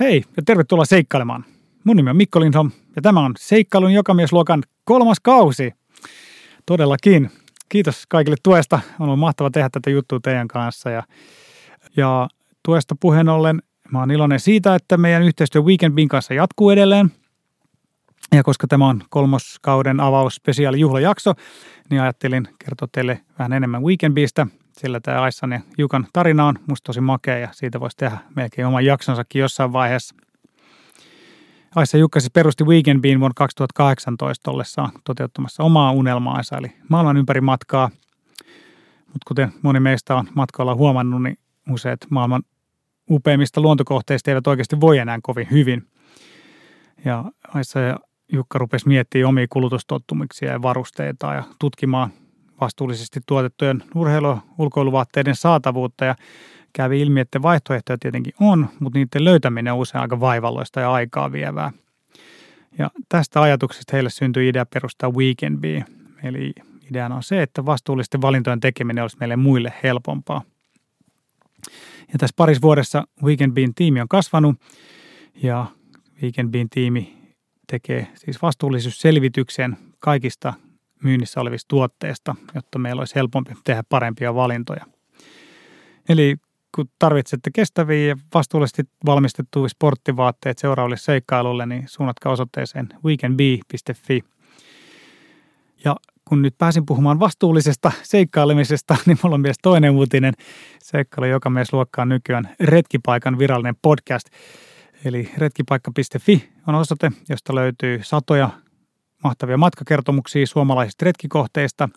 Hei ja tervetuloa seikkailemaan. Mun nimi on Mikko Lindholm ja tämä on Seikkailun jokamiesluokan 3. kausi. Todellakin. Kiitos kaikille tuesta. On ollut mahtava tehdä tätä juttua teidän kanssa. Ja tuesta puheen ollen mä oon iloinen siitä, että meidän yhteistyö Weekend Bean kanssa jatkuu edelleen. Ja koska tämä on 3. kauden avausspesiaalijuhlajakso, niin ajattelin kertoa teille vähän enemmän Weekend Beanstä. Sillä tämä Aissan ja Jukan tarina on musta tosi makea ja siitä voisi tehdä melkein oman jaksonsakin jossain vaiheessa. Aissa Jukka siis perusti Weekend Bean vuonna 2018 ollessaan toteuttamassa omaa unelmaansa, eli maailman ympäri matkaa. Mutta kuten moni meistä on matkoilla huomannut, niin useat maailman upeimmista luontokohteista eivät oikeasti voi enää kovin hyvin. Ja Aissa ja Jukka rupesi miettimään omia kulutustottumuksia ja varusteita ja tutkimaan vastuullisesti tuotettujen urheilu-ulkoiluvaatteiden saatavuutta ja kävi ilmi, että vaihtoehtoja tietenkin on, mutta niiden löytäminen on usein aika vaivalloista ja aikaa vievää. Ja tästä ajatuksesta heille syntyi idea perustaa Weekend Bee. Eli ideana on se, että vastuullisten valintojen tekeminen olisi meille muille helpompaa. Ja tässä parissa vuodessa Weekend Been tiimi on kasvanut ja Weekend Been tiimi tekee siis vastuullisuusselvityksen kaikista myynnissä olevista tuotteista, jotta meillä olisi helpompi tehdä parempia valintoja. Eli kun tarvitsette kestäviä ja vastuullisesti valmistettuja sporttivaatteet seuraaville seikkailulle, niin suunnatkaa osoitteeseen weekendbee.fi. Ja kun nyt pääsin puhumaan vastuullisesta seikkailemisesta, niin mulla on myös toinen uutinen. Seikkailu jokamiesluokka on nykyään Retkipaikan virallinen podcast. Eli retkipaikka.fi on osoite, josta löytyy satoja mahtavia matkakertomuksia suomalaisista retkikohteista.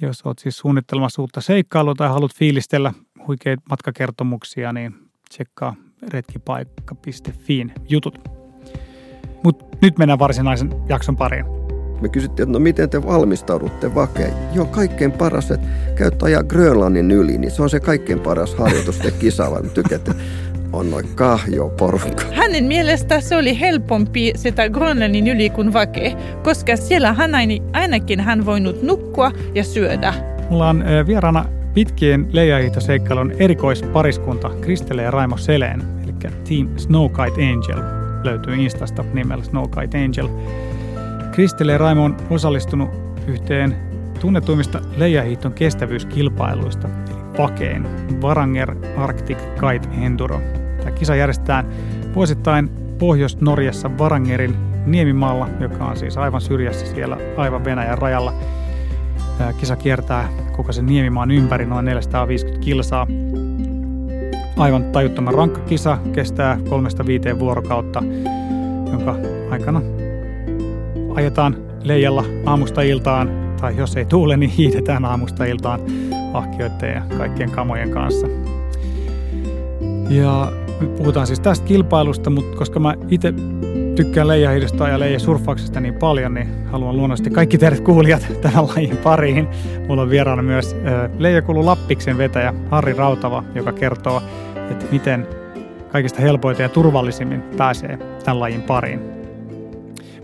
Jos olet siis suunnittelemassa uutta seikkailua tai haluat fiilistellä huikeita matkakertomuksia, niin tsekkaa retkipaikka.fiin jutut. Mutta nyt mennään varsinaisen jakson pariin. Me kysyttiin, että no miten te valmistaudutte vakeen? Joo, kaikkein paras, että käyttää ajaa Grönlannin yli, niin se on se kaikkein paras harjoitus te kisalla. Tykätte. On noin kahjoporukka. Hänen mielestä se oli helpompi sitä Grönlannin yli kuin vake, koska siellä hän ainakin hän voinut nukkua ja syödä. Mulla on vieraana pitkien leijahiihtoseikkailun erikoispariskunta Kristelle ja Raimo Selen, eli Team Snowkite Angel. Löytyy Instasta nimellä Snowkite Angel. Kristelle ja Raimo on osallistunut yhteen tunnetuimmista leijahiihton kestävyyskilpailuista, eli vakeen, Varanger Arctic Kite Enduro. Tämä kisa järjestetään vuosittain Pohjois-Norjassa Varangerin niemimaalla, joka on siis aivan syrjässä siellä aivan Venäjän rajalla. Tämä kisa kiertää koko sen niemimaan ympäri noin 450 kilsaa. Aivan tajuttoman rankka kisa kestää 3-5 vuorokautta, jonka aikana ajetaan leijalla aamusta iltaan, tai jos ei tuule, niin hiihdetään aamusta iltaan ahkioitteen ja kaikkien kamojen kanssa. Ja puhutaan siis tästä kilpailusta, mutta koska mä itse tykkään leijahiihdosta ja leijasurfauksesta niin paljon, niin haluan luonnollisesti kaikki teidät kuulijat tämän lajin pariin. Mulla on vieraana myös Leijakoulun Lappiksen vetäjä Harri Rautava, joka kertoo, että miten kaikista helpoiten ja turvallisimmin pääsee tämän lajin pariin.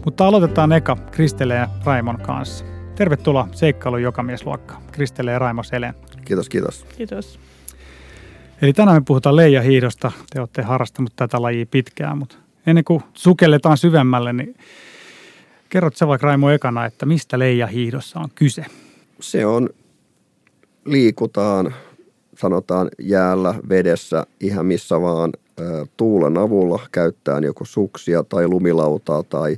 Mutta aloitetaan eka Kristelle ja Raimon kanssa. Tervetuloa Seikkailun jokamiesluokkaan, Kristelle ja Raimo Selen. Kiitos, kiitos. Kiitos. Eli tänään me puhutaan leijahiihdosta. Te olette harrastanut tätä lajia pitkään, mutta ennen kuin sukelletaan syvemmälle, niin kerrot sä vaikka Raimo ekana, että mistä leijahiihdossa on kyse? Se on, liikutaan, sanotaan jäällä, vedessä, ihan missä vaan tuulen avulla käyttäen joku suksia tai lumilautaa tai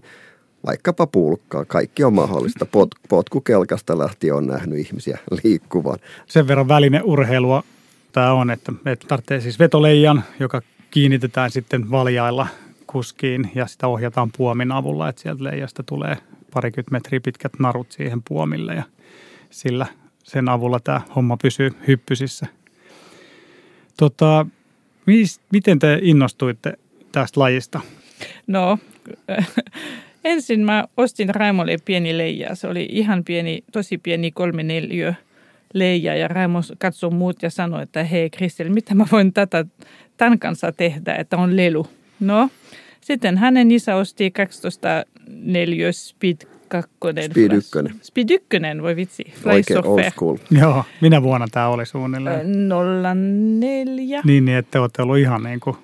vaikkapa puulukkaa. Kaikki on mahdollista. Potkukelkasta lähtien on nähnyt ihmisiä liikkuvan. Sen verran välineurheilua tämä on, että tarvitsee siis vetoleijan, joka kiinnitetään sitten valjailla kuskiin ja sitä ohjataan puomin avulla, että sieltä leijasta tulee parikymmentä metriä pitkät narut siihen puomille ja sillä sen avulla tämä homma pysyy hyppysissä. Miten te innostuitte tästä lajista? No, ensin mä ostin Raimolle pieni leija. Se oli ihan pieni, tosi pieni 3/4 leija ja Raimo katsoi muut ja sanoi, että hei Kristelle, mitä mä voin tämän kanssa tehdä, että on lelu. No, sitten hänen isä osti 12/4 Speed 2. Speed 1. Voi vitsi. Oikein old school. Joo, minä vuonna tämä oli suunnilleen? 04. Niin, että olette ollut ihan niin kuin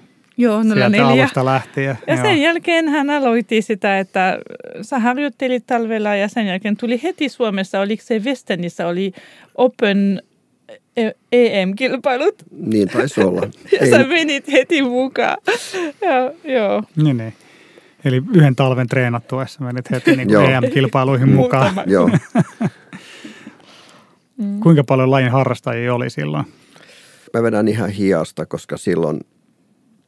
Joo, 04. Sieltä alusta lähtien. Ja sen jälkeen hän aloitti sitä, että sä harjoittelit talvella ja sen jälkeen tuli heti Suomessa, oliko se Westenissä, oli Open EM-kilpailut. Niin taisi olla. Ja sä menit heti mukaan. Joo. Niin. Eli yhden talven treenattuessa menit heti niin EM-kilpailuihin mukaan. Joo. Kuinka paljon lajin harrastajia oli silloin? Mä vedän ihan hiasta, koska silloin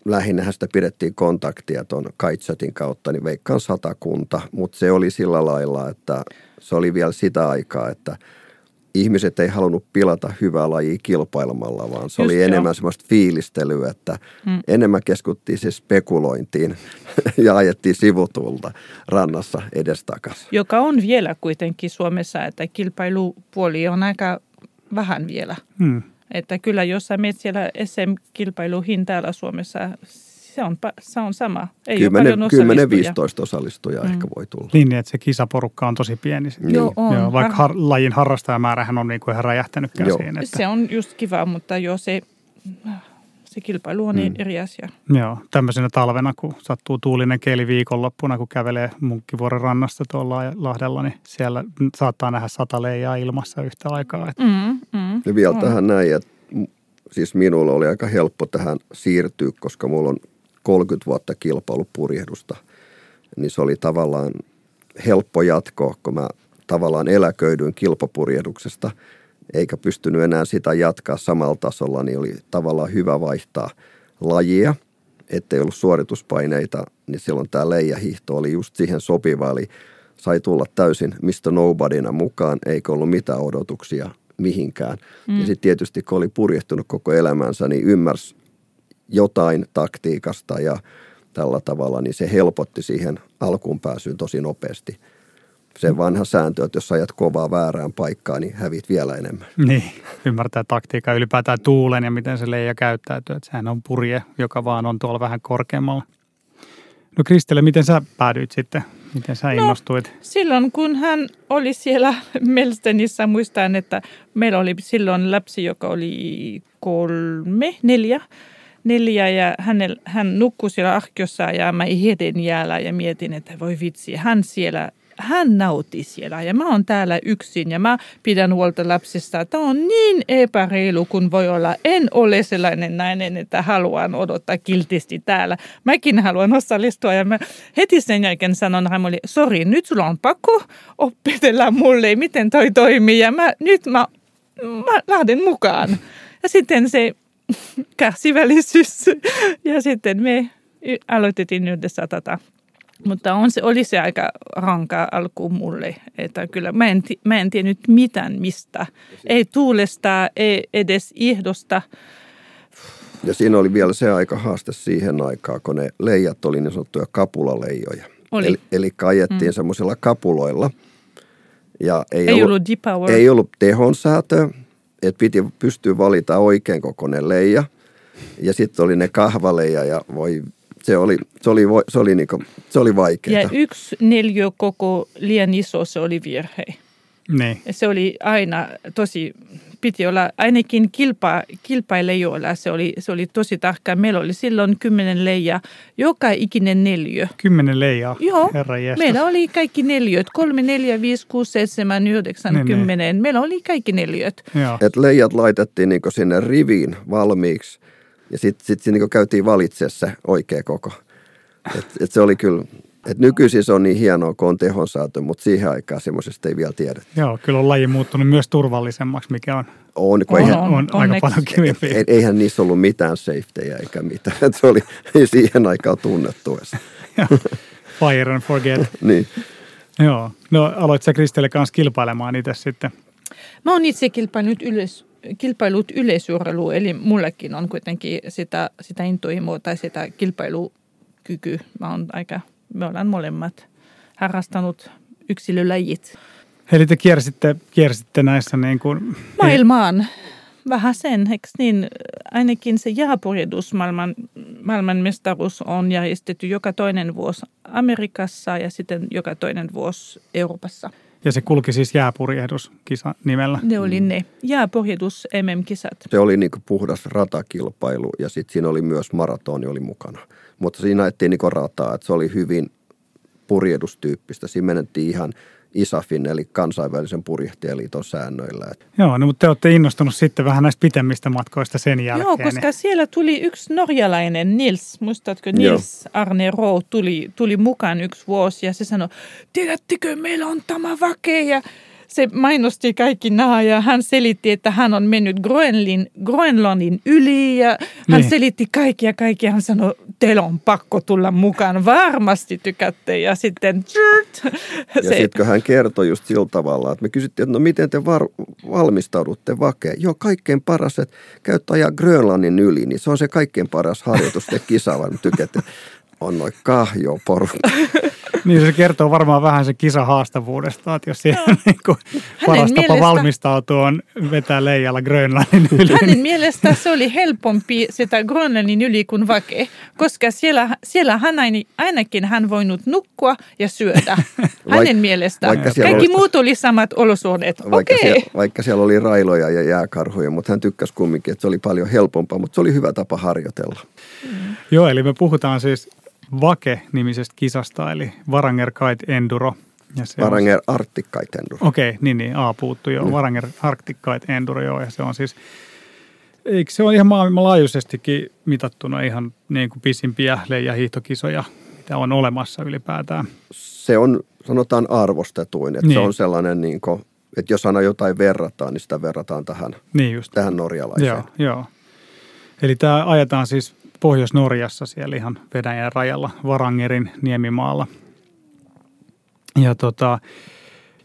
lähinnähän sitä pidettiin kontaktia tuon kitechatin kautta, niin veikkaan 100 kuntaa. Mutta se oli sillä lailla, että se oli vielä sitä aikaa, että ihmiset ei halunnut pilata hyvää lajia kilpailemalla, vaan se oli enemmän semmoista fiilistelyä, että enemmän keskuttiin se spekulointiin ja ajettiin sivutulta rannassa edestakaisin. Joka on vielä kuitenkin Suomessa, että kilpailupuoli on aika vähän vielä. Että kyllä, jos sä menet siellä SM-kilpailuihin täällä Suomessa, se on sama. 10-15 osallistujaa ehkä voi tulla. Niin, että se kisaporukka on tosi pieni. Niin. Joo, vaikka lajin harrastajamäärähän on niinku ihan räjähtänytkään siihen. Että se on just kiva, mutta joo, se kilpailu on eri asia. Joo, tämmöisenä talvena, kun sattuu tuulinen keli viikonloppuna, kun kävelee Munkkivuoren rannasta tuolla Lahdella, niin siellä saattaa nähdä 100 leijaa ilmassa yhtä aikaa. Ja vielä tähän näin, että siis minulla oli aika helppo tähän siirtyä, koska mulla on 30 vuotta kilpailupurjehdusta. Niin se oli tavallaan helppo jatkoa, kun mä tavallaan eläköidyin kilpapurjehduksesta, eikä pystynyt enää sitä jatkaa samalla tasolla, niin oli tavallaan hyvä vaihtaa lajia, ettei ollut suorituspaineita, niin silloin tämä leijahiihto oli just siihen sopiva, eli sai tulla täysin mistä nobodyna mukaan, eikä ollut mitään odotuksia mihinkään. Ja sitten tietysti, kun oli purjehtunut koko elämänsä, niin ymmärsi jotain taktiikasta ja tällä tavalla, niin se helpotti siihen alkuun pääsyyn tosi nopeasti. Se vanha sääntö, että jos ajat kovaa väärään paikkaan, niin hävit vielä enemmän. Niin, ymmärtää taktiikkaa, ylipäätään tuulen ja miten se leija käyttäytyy. Että sehän on purje, joka vaan on tuolla vähän korkeammalla. No Kristelle, miten sä päädyit sitten? Miten sä innostuit? No, silloin kun hän oli siellä Melstenissä, muistan, että meillä oli silloin lapsi, joka oli 3, 4 ja hän nukkui siellä ahkiossa ja mä hiedin jäällä ja mietin, että voi vitsi, hän nauti siellä ja mä oon täällä yksin ja mä pidän huolta lapsista. Tämä on niin epäreilu kuin voi olla. En ole sellainen nainen, että haluan odottaa kiltisti täällä. Mäkin haluan osallistua ja mä heti sen jälkeen sanon Raimolle, sori, nyt sulla on pakko opetella mulle, miten toi toimii ja nyt mä lähden mukaan. Ja sitten se kärsivällisyys ja sitten me aloitettiin yhdessä tätä. Mutta oli se aika ranka alku mulle, että kyllä mä en tiennyt mitään mistä, ei tuulesta, ei edes ihdosta. Ja siinä oli vielä se aika haaste siihen aikaan, kun ne leijat oli niin sanottuja kapulalleijoja. Eli ajettiin semmoisilla kapuloilla ja ei ollut tehonsäätöä, että piti pystyä valita oikein kokoinen leija ja sitten oli ne kahvaleija ja Se oli vaikeaa. Ja 1/4 koko liian iso, se oli virhe. Niin. Se oli aina piti olla ainakin kilpailijoilla, se oli tosi tarkka. Meillä oli silloin 10 leijaa, joka ikinen 4. 10 leijaa, joo. Herra jästäs. Meillä oli kaikki 4, 3, 4, 5, 6, 7, 9, niin, 10. Niin. Meillä oli kaikki 4. Et leijat laitettiin niin sinne riviin valmiiksi. Ja sitten niin käytiin valitsemaan se oikea koko. Et se oli kyllä, että nykyisin se on niin hienoa, kun on tehonsäätö, mutta siihen aikaan semmoisesta ei vielä tiedetty. Joo, kyllä on laji muuttunut myös turvallisemmaksi, mikä on. On aika paljon kivempi. Eihän niissä ollut mitään safetyjä eikä mitään. Se oli siihen aikaan tunnettu. Fire and forget. Niin. Joo. No aloit sä Kristelle kanssa kilpailemaan itse sitten? Mä oon itse kilpailut yleisurheilu, eli mullakin on kuitenkin sitä intohimoa tai sitä kilpailukyky. Me ollaan molemmat harrastanut yksilölajit. Eli te kiersitte näissä niin kuin maailmaan. Vähän sen, eikö niin? Ainakin se jääpurjehdus maailmanmestaruus on järjestetty joka toinen vuosi Amerikassa ja sitten joka toinen vuosi Euroopassa. Ja se kulki siis jääpurjehduskisa nimellä. Ne oli ne jääpurjehdus MM-kisat. Se oli niinku puhdas ratakilpailu ja sitten siinä oli myös maratoni oli mukana. Mutta siinä ajettiin niinku rataa, että se oli hyvin purjehdustyyppistä. Siinä menettiin ihan ISAFin eli kansainvälisen purjehtijaliiton säännöillä. Joo, no, mutta te olette innostunut sitten vähän näistä pitemmistä matkoista sen jälkeen. Joo, koska siellä tuli yksi norjalainen Nils, muistatko Nils Arne Roo tuli mukaan yksi vuosi ja se sanoi, tiedättekö meillä on tämä vake ja se mainosti kaikki nämä ja hän selitti, että hän on mennyt Grönlannin yli ja hän selitti kaikki ja hän sanoi, teillä on pakko tulla mukaan, varmasti tykätte ja sitten ja sitten hän kertoi just sillä tavalla, että me kysyttiin, että no miten te valmistaudutte vakeen? Joo, kaikkein paras, että käyttää ajaa Grönlannin yli, niin se on se kaikkein paras harjoitus, te kisa vaan tykätte. On noin kahjo porukka. Niin se kertoo varmaan vähän se kisa haastavuudesta, että jos siihen niinku paras tapa valmistautua on vetää leijalla Grönlannin yli. Hänen mielestä se oli helpompi sitä Grönlannin yli kuin vake, koska siellä hän ainakin hän voinut nukkua ja syödä. Hänen mielestään. Kaikki muut oli samat olosuhteet. Vaikka siellä oli railoja ja jääkarhuja, mutta hän tykkäsi kumminkin, että se oli paljon helpompaa, mutta se oli hyvä tapa harjoitella. Mm. Joo, eli me puhutaan siis Vake-nimisestä kisasta, eli Varanger Kite Enduro. Varanger Arctic Kite Enduro. Okei, niin, A puuttu jo. Varanger Arctic Kite Enduro, joo, ja se on siis, eikö se ole ihan maailmanlaajuisestikin mitattuna ihan niin kuin pisimpiä leijahiihtokisoja, mitä on olemassa ylipäätään? Se on, sanotaan arvostetuin, että niin. Se on sellainen niin kuin, että jos aina jotain verrataan, niin sitä verrataan tähän norjalaiseen. Joo. Eli tämä ajetaan siis Pohjois-Norjassa siellä ihan Venäjän rajalla, Varangerin niemimaalla.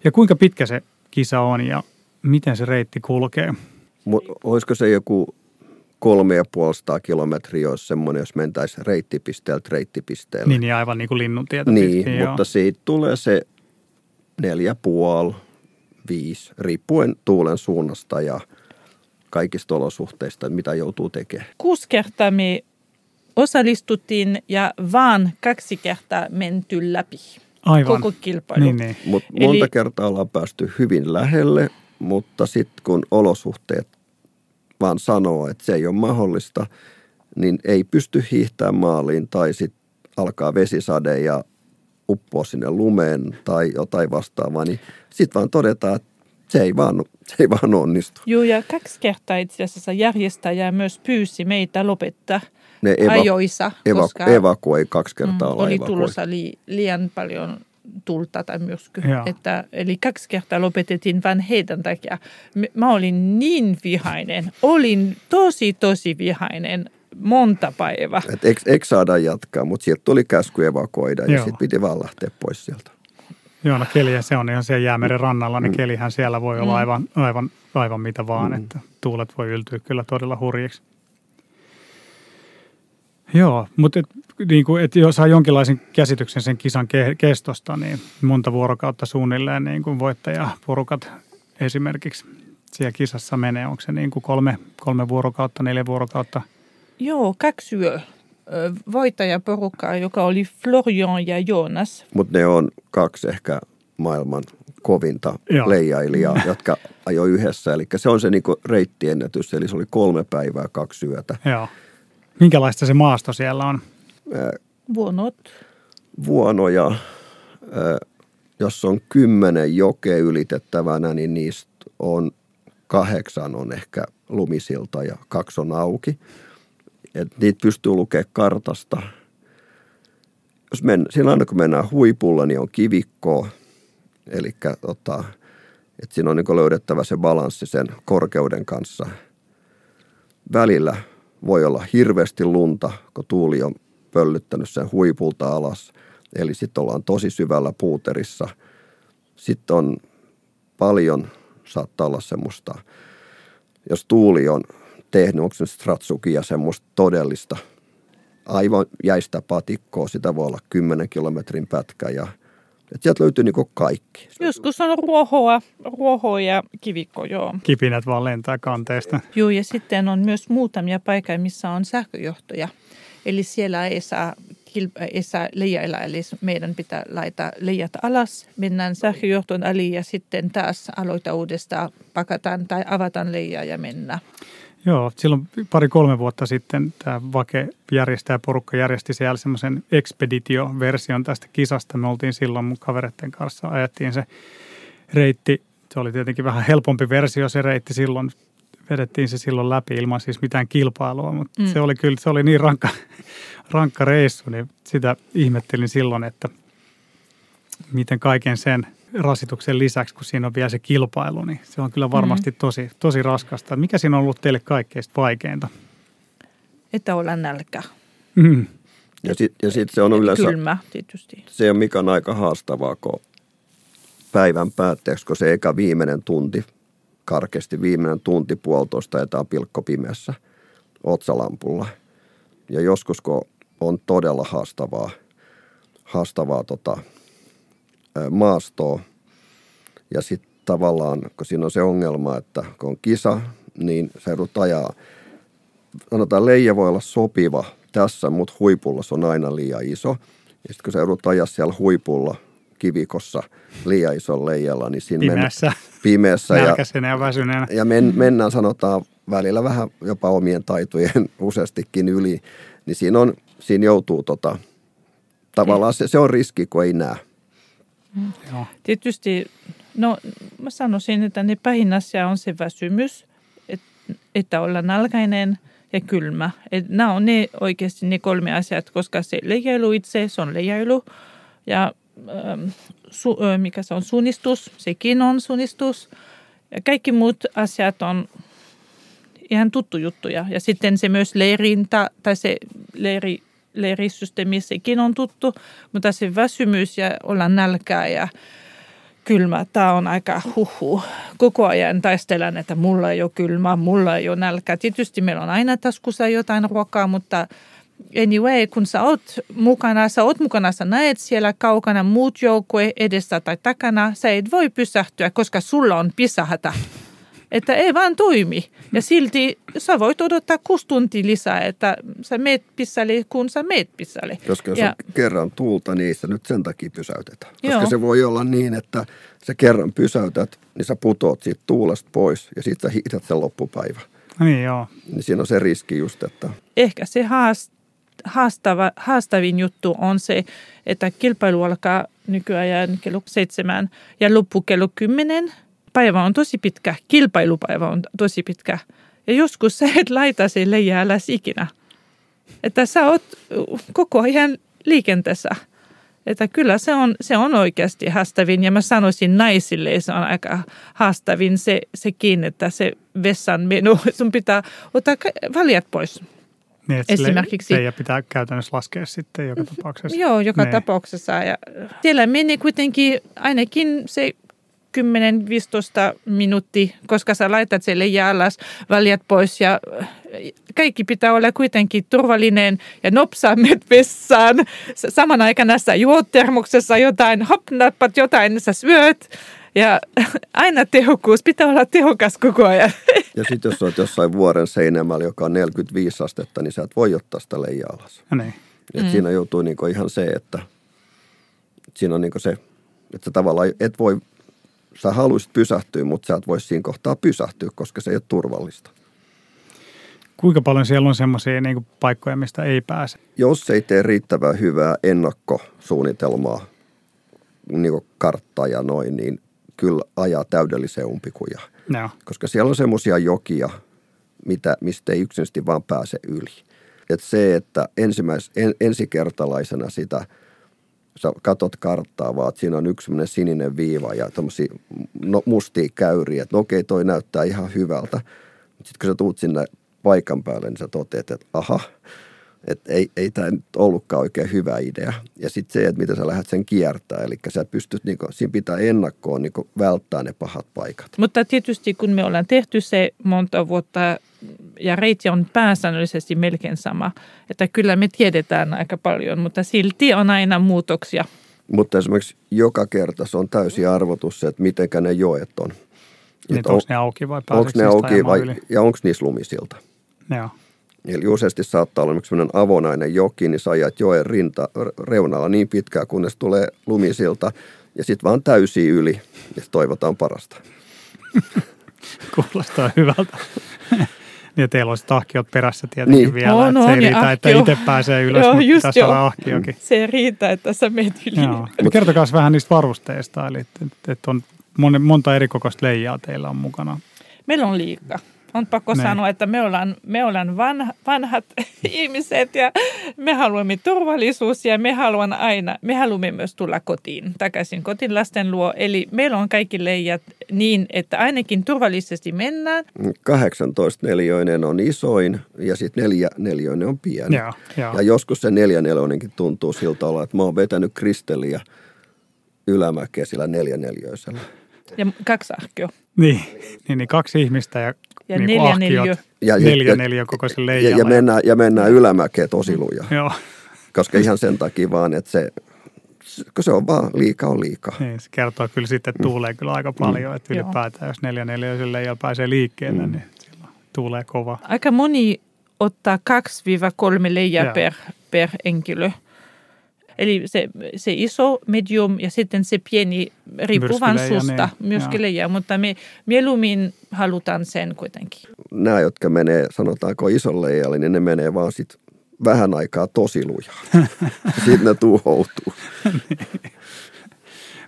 Ja kuinka pitkä se kisa on ja miten se reitti kulkee? Olisiko se joku 350 kilometriä, olisi semmoinen, jos mentäisiin reittipisteeltä reittipisteelle. Niin, aivan niin kuin Linnuntietä. Niin, mutta siitä tulee se 4,5-5, riippuen tuulen suunnasta ja kaikista olosuhteista, mitä joutuu tekemään. 6 kertaa me osallistuttiin ja vaan 2 kertaa menty läpi. Aivan. Koko kilpailu. Niin. Monta kertaa ollaan päästy hyvin lähelle, mutta sitten kun olosuhteet vaan sanoo, että se ei ole mahdollista, niin ei pysty hiihtämään maaliin tai sitten alkaa vesisade ja uppoa sinne lumeen tai jotain vastaavaa, niin sitten vaan todetaan, että se ei vaan onnistu. Joo, ja 2 kertaa itse asiassa järjestäjä myös pyysi meitä lopettaa ajoissa. Koska evakuoi 2 kertaa oli evakuoi. Tulossa liian paljon tulta tai myrsky. Eli 2 kertaa lopetettiin vain heidän takia. Mä olin niin vihainen. Olin tosi vihainen monta päivää. Eikö saada jatkaa, mutta sieltä tuli käsky evakuoida ja sitten piti vaan lähteä pois sieltä. Joo, no keliä se on ihan siellä Jäämeren rannalla, niin kelihän siellä voi olla aivan mitä vaan, että tuulet voi yltyä kyllä todella hurjiksi. Joo, mutta niinku, jos saa jonkinlaisen käsityksen sen kisan kestosta, niin monta vuorokautta suunnilleen niin kuin voittajaporukat esimerkiksi siellä kisassa menee. Onko se niin kuin 3 vuorokautta, 4 vuorokautta? Joo, 2 yötä. Voittajaporukkaa, joka oli Florian ja Jonas. Mutta ne on 2 ehkä maailman kovinta leijailijaa, jotka ajoi yhdessä. Eli se on se niinku reittiennätys, eli se oli 3 päivää 2 yötä. Joo. Minkälaista se maasto siellä on? Vuonoja. Jos on 10 jokea ylitettävänä, niin niistä on 8 on ehkä lumisilta ja 2 on auki. Että niitä pystyy lukemaan kartasta. Silloin aina kun mennään huipulla, niin on kivikkoa. Eli että siinä on niin löydettävä se balanssi sen korkeuden kanssa. Välillä voi olla hirveästi lunta, kun tuuli on pöllyttänyt sen huipulta alas. Eli sitten ollaan tosi syvällä puuterissa. Sitten on paljon, saattaa olla semmoista, jos tuuli on tehnyt, onko se stratsukia semmoista todellista aivan jäistä patikkoa, sitä voi olla 10 kilometrin pätkä ja että sieltä löytyy niinku kaikki. Joskus on ruohoa ja kivikko, joo. Kipinät vaan lentää kanteesta. Joo, ja sitten on myös muutamia paikkoja, missä on sähköjohtoja. Eli siellä ei saa Esa leijailla, eli meidän pitää laittaa leijat alas, mennään sähköjohtoon ali ja sitten taas aloita uudestaan, pakataan tai avataan leijaa ja mennään. Joo, silloin 2-3 vuotta sitten tämä Vake järjestää, porukka järjesti siellä semmoisen expeditio-version tästä kisasta. Me oltiin silloin mun kavereiden kanssa, ajettiin se reitti. Se oli tietenkin vähän helpompi versio se reitti silloin. Vedettiin se silloin läpi ilman siis mitään kilpailua, mutta se oli kyllä, se oli niin rankka reissu, niin sitä ihmettelin silloin, että miten kaiken sen rasituksen lisäksi, kun siinä on vielä se kilpailu, niin se on kyllä varmasti tosi raskasta. Mikä siinä on ollut teille kaikkein vaikeinta? Että olla nälkä. Mm. Ja sitten se on yleensä, kylmä tietysti. Se on Mikan aika haastavaa, kun päivän päätteeksi, kun se eka viimeinen tunti, karkeasti viimeinen tunti puolitoista etää pilkkopimeässä otsalampulla. Ja joskus, kun on todella haastavaa maastoa. Ja sitten tavallaan, kun siinä on se ongelma, että kun on kisa, niin sä joudut ajaa. Sanotaan, leija voi olla sopiva tässä, mutta huipulla se on aina liian iso. Ja sitten kun sä joudut ajaa siellä huipulla kivikossa liian ison leijalla, niin siinä pimeässä nälkäisenä ja väsyneenä. Ja mennään, sanotaan, välillä vähän jopa omien taitojen useastikin yli. Niin siinä joutuu tavallaan se on riski, kun ei näe. Joo. Tietysti, no mä sanoisin, että ne pahin asia on se väsymys, että olla nälkäinen ja kylmä. Et nämä on ne oikeasti ne 3 asiat, koska se leijailu itse, se on leijailu ja mikä se on, suunnistus, sekin on suunnistus. Ja kaikki muut asiat on ihan tuttu juttuja. Ja sitten se myös leirinta tai se leirisysteemi, sekin on tuttu, mutta se väsymys ja olla nälkää ja kylmä, tämä on aika huhu. Koko ajan taistellaan, että mulla ei ole kylmä, mulla ei ole nälkää. Tietysti meillä on aina taskussa jotain ruokaa, mutta anyway, kun sä oot mukana, sä näet siellä kaukana muut joukkue edessä tai takana, sä et voi pysähtyä, koska sulla on pisahata. Että ei vaan toimi. Ja silti sä voit odottaa 6 tuntia lisää, että sä meet pissalle, kun sä meet pissalle. Koska jos on kerran tulta, niin sä nyt sen takia pysäytetään. Koska se voi olla niin, että sä kerran pysäytät, niin sä putoat siitä tuulesta pois ja sit sä hiität sen loppupäivän. Niin joo. Niin siinä on se riski just, että... Ehkä se haastavin juttu on se, että kilpailu alkaa nykyajan kello 7 ja loppu kello 10. Päivä on tosi pitkä, kilpailupäivä on tosi pitkä. Ja joskus sä et laita sen leijää alas ikinä. Että sä oot koko ajan liikenteessä. Että kyllä se on oikeasti haastavin. Ja mä sanoisin naisille, se on aika haastavin sekin, että se vessan meno, sun pitää ottaa valjat pois. Niin, esimerkiksi leija pitää käytännössä laskea sitten joka tapauksessa. Joo, joka tapauksessa. Ja siellä meni kuitenkin ainakin se 10-15 minuuttia, koska sä laitat sen leijaa alas, väljät pois ja kaikki pitää olla kuitenkin turvallinen ja nopsaa menet vessaan. Saman aikana sä juot termoksessa jotain, nappat jotain, sä syöt ja aina tehokkuus, pitää olla tehokas koko ajan. Ja sitten jos olet jossain vuoren seinämällä, joka on 45 astetta, niin sä et voi ottaa sitä leijaa alas. Siinä joutuu niinku ihan se, että siinä on niinku se, että sä tavallaan et voi... Sä haluaisit pysähtyä, mutta sä et voi siinä kohtaa pysähtyä, koska se ei ole turvallista. Kuinka paljon siellä on semmoisia niin kuin paikkoja, mistä ei pääse? Jos ei tee riittävän hyvää ennakkosuunnitelmaa, niin kuin karttaa ja noin, niin kyllä ajaa täydelliseen umpikujaan. No. Koska siellä on semmoisia jokia, mistä ei yksinäisesti vaan pääse yli. Et se, että ensikertalaisena sitä... Sä katot karttaa vaan, että siinä on yksi semmoinen sininen viiva ja tämmöisiä mustia käyriä, että no okei, toi näyttää ihan hyvältä. Sitten kun sä tuut sinne paikan päälle, niin sä toteat, että aha, että ei tämä nyt ollutkaan oikein hyvä idea. Ja sitten se, että miten sä lähdet sen kiertämään, eli sä pystyt, niin kun, siinä pitää ennakkoon niin välttää ne pahat paikat. Mutta tietysti kun me ollaan tehty se monta vuotta ja reitti on pääsäännöllisesti melkein sama, että kyllä me tiedetään aika paljon, mutta silti on aina muutoksia. Mutta esimerkiksi joka kerta se on täysi arvotus se, että mitenkä ne joet on. Niin, onko ne auki vai pääseekö niistä ajamaan yli? Ja onko niissä lumisilta? Joo. Eli useasti saattaa olla sellainen avonainen joki, niin sä ajat joen reunalla niin pitkään, kunnes tulee lumisilta ja sitten vaan täysiä yli ja toivotaan parasta. Kuulostaa hyvältä. Ja teillä olisi tahkiot perässä tietenkin niin. Vielä, no, että se ei riitä, että itse pääsee ylös, joo, mutta tässä on ahkiokin. Se riittää, että tässä menet yli. Kertokaa vähän niistä varusteista, eli että on monta erikokoista leijaa teillä on mukana. Meillä on liikaa. On pakko sanoa, että me ollaan vanhat ihmiset ja me haluamme turvallisuus ja me haluamme myös tulla kotiin, takaisin kotiin lasten luo. Eli meillä on kaikki leijat niin, että ainakin turvallisesti mennään. 18-neliöinen on isoin ja sitten 4-neliöinen on pieni. Ja joskus se 4-neliöinenkin tuntuu siltä olla, että mä oon vetänyt Kristeliä ylämäkeä sillä 4-neliöisellä. Ja kaksi ahkioa. Niin, kaksi ihmistä ja niin 4 ahkiot. Neljä kokoisen leijalla. Ja mennään ylämäkeä tosi lujaa. Joo. Koska ihan sen takia vaan, että se on vaan liikaa. Niin, se kertoo kyllä sitten, että tuulee kyllä aika paljon. Että ylipäätään, jos 4-neliöisen leijalla pääsee liikkeelle, niin silloin tuulee kovaa. Aika moni ottaa 2-3 leijaa per henkilö. Eli se iso, medium ja sitten se pieni riippuvan susta myrskyleijä, mutta me mieluummin halutaan sen kuitenkin. Nämä, jotka menee, sanotaanko isolle leijalle, niin ne menee vaan sitten vähän aikaa tosi lujaa. Sitten ne tuhoutuu.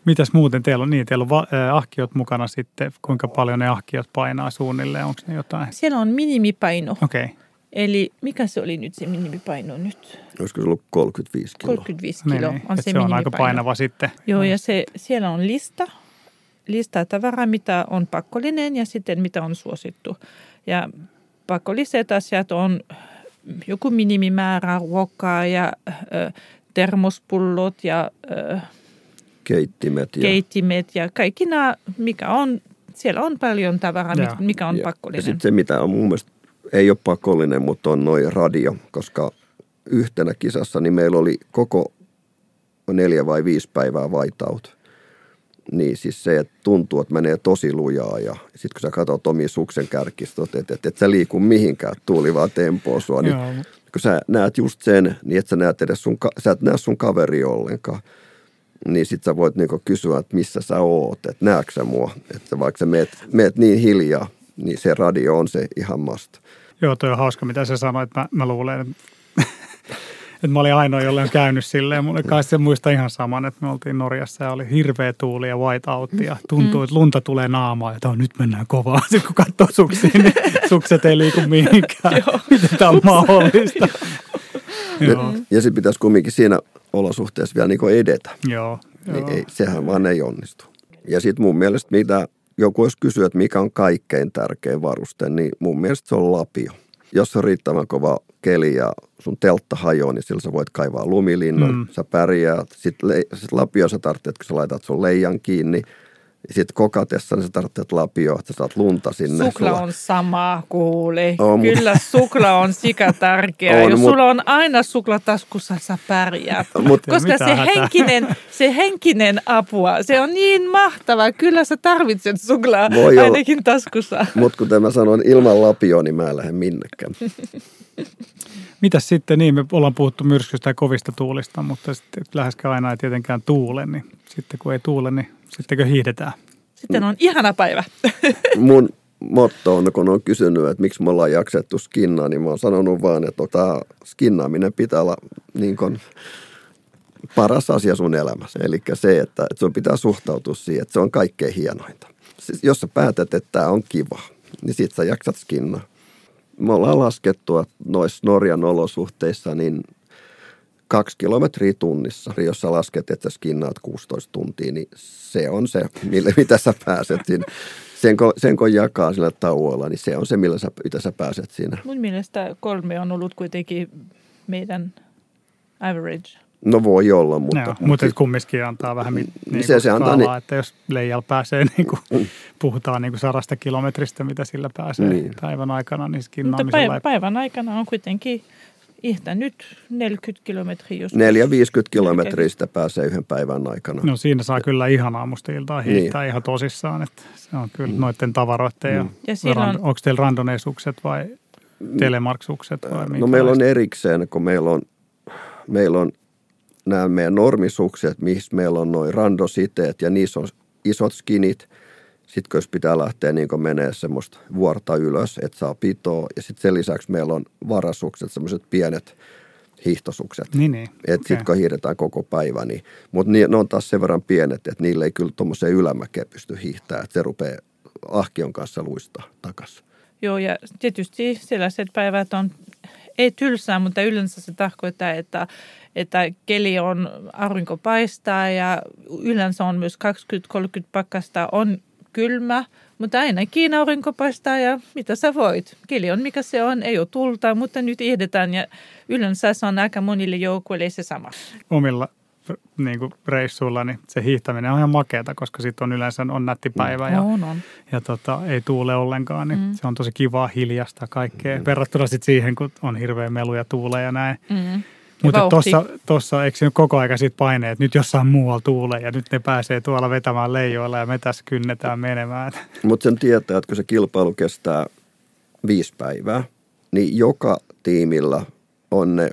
Mitäs muuten teillä on? Niin, teillä on ahkiot mukana sitten. Kuinka paljon ne ahkiot painaa suunnilleen? Onko ne jotain? Siellä on minimipaino. Okei. Okay. Eli mikä se oli nyt se minimipaino nyt? Olisiko se ollut 35 kiloa? 35 kiloa on se minimipaino. Se on aika painava sitten. Joo, ja siellä on lista tavaraa, mitä on pakollinen ja sitten mitä on suosittu. Ja pakolliset asiat on joku minimimäärä ruokaa ja termospullot ja keittimet ja kaikki nämä, mikä on, siellä on paljon tavaraa, mikä on pakollinen. Ja sitten se, mitä on mun mielestä ei ole pakollinen, mutta on noin radio, koska yhtenä kisassa niin meillä oli koko 4 vai 5 päivää whiteout. Niin siis se, että tuntuu, että menee tosi lujaa ja sitten kun sä katsot omia suksen kärkistä, että et sä liiku mihinkään, tuuli vaan tempoa sua. Niin, kun sä näet just sen, niin et sä näet edes sä et näe sun kaveria ollenkaan. Niin sit sä voit niinku kysyä, että missä sä oot, että näetkö sä mua, että vaikka sä meet niin hiljaa, niin se radio on se ihan must. Joo, toi on hauska, mitä sä sanoit. Mä luulen, että mä olin ainoa, jolle on käynyt silleen. Mulle kai se muistaa ihan saman, että me oltiin Norjassa ja oli hirveä tuuli ja whiteout ja tuntuu, että lunta tulee naamaan. Ja nyt mennään kovaa. Sitten kun katsoo suksiin, niin sukset ei liiku mihinkään. Miten tämä on mahdollista? Ja sitten pitäisi kumminkin siinä olosuhteessa vielä niinku edetä. Joo. Ei, sehän vaan ei onnistu. Ja sitten mun mielestä mitä... Joku jos kysyy, että mikä on kaikkein tärkein varuste, niin mun mielestä se on lapio. Jos on riittävän kova keli ja sun teltta hajoaa, niin sillä sä voit kaivaa lumilinnan, sä pärjäät. Sitten lapio sä tarvitset, kun sä laitat sun leijan kiinni. Sitten kokatessa niin sä tarvitset lapioa, että sä saat lunta sinne. Suklaa on sama, kuule. Kyllä suklaa on sika tärkeä. Jos sulla on aina suklataskussa, sä pärjäät. Koska se henkinen apua, se on niin mahtavaa. Kyllä sä tarvitset suklaa ainakin taskussa. Mutta kuten mä sanoin, ilman lapioa, niin mä en lähde minnekään. Mitäs sitten, niin me ollaan puhuttu myrskystä ja kovista tuulista, mutta sitten läheskään aina ei tietenkään tuule, niin sitten kun ei tuule, niin sittenkö hiihdetään? Sitten on ihana päivä. Mun motto on, kun on kysynyt, että miksi me ollaan jaksettu skinnaa, niin mä oon sanonut vaan, että tämä skinnaaminen pitää olla niin kuin paras asia sun elämässä. Eli se, että sun pitää suhtautua siihen, että se on kaikkein hienointa. Siis jos sä päätät, että tämä on kiva, niin sit sä jaksat skinnaa. Me ollaan laskettu, että noissa Norjan olosuhteissa niin 2 kilometriä tunnissa, jos sä lasket, että sä skinnaat 16 tuntia, niin se on se, mitä sä pääset siinä. Sen kun jakaa sillä tauolla, niin se on se, mitä sä pääset siinä. Mun mielestä 3 on ollut kuitenkin meidän average. No voi olla, mutta... Joo, mutta kumminkin antaa vähän kalaa, että jos leijalla pääsee, niin kuin puhutaan niin kuin 100 kilometristä, mitä sillä pääsee päivän aikana, niin skinnaamisella... Mutta päivän aikana on kuitenkin... Ihtä nyt 40 kilometriä. 4-50 kilometriä sitä pääsee yhden päivän aikana. No siinä saa kyllä ihan aamusta iltaan hiihtää ihan tosissaan. Että se on kyllä noiden tavaroiden. Ja onko teillä randoneisukset vai telemarksukset vai no meillä on erikseen, kun meillä on nämä meidän normisukset, missä meillä on noin randositeet ja niissä on isot skinit. Sitten jos pitää lähteä niin menee semmoista vuorta ylös, että saa pitoa. Ja sitten sen lisäksi meillä on varasukset, semmoiset pienet hiihtosukset. Niin. Että okay. Sitten kun hiihdetään koko päivä, niin. Mutta ne on taas sen verran pienet, että niille ei kyllä tuommoiseen ylämäkeen pysty hiihtämään. Että se rupeaa ahkion kanssa luistaa takaisin. Joo, ja tietysti sellaiset päivät on, ei tylsää, mutta yleensä se tarkoittaa, että keli on, aurinko paistaa ja yleensä on myös 20-30 pakkasta on kylmä, mutta ainakin aurinko paistaa ja mitä sä voit. Keli on mikä se on, ei ole tulta, mutta nyt ehdetään ja yleensä se on aika monille joukoille se sama. Omilla niin reissuilla niin se hiihtäminen on ihan makeata, koska sitten on yleensä on nätti päivä ja ei tuule ollenkaan. Niin se on tosi kivaa hiljasta kaikkea verrattuna sitten siihen, kun on hirveä melu ja tuule ja näin. Mutta tuossa eikö nyt koko ajan siitä paine, että nyt jossain muualla tuulee ja nyt ne pääsee tuolla vetämään leijoilla ja me tässä kynnetään menemään. Mutta sen tietää, että kun se kilpailu kestää 5 päivää, niin joka tiimillä on ne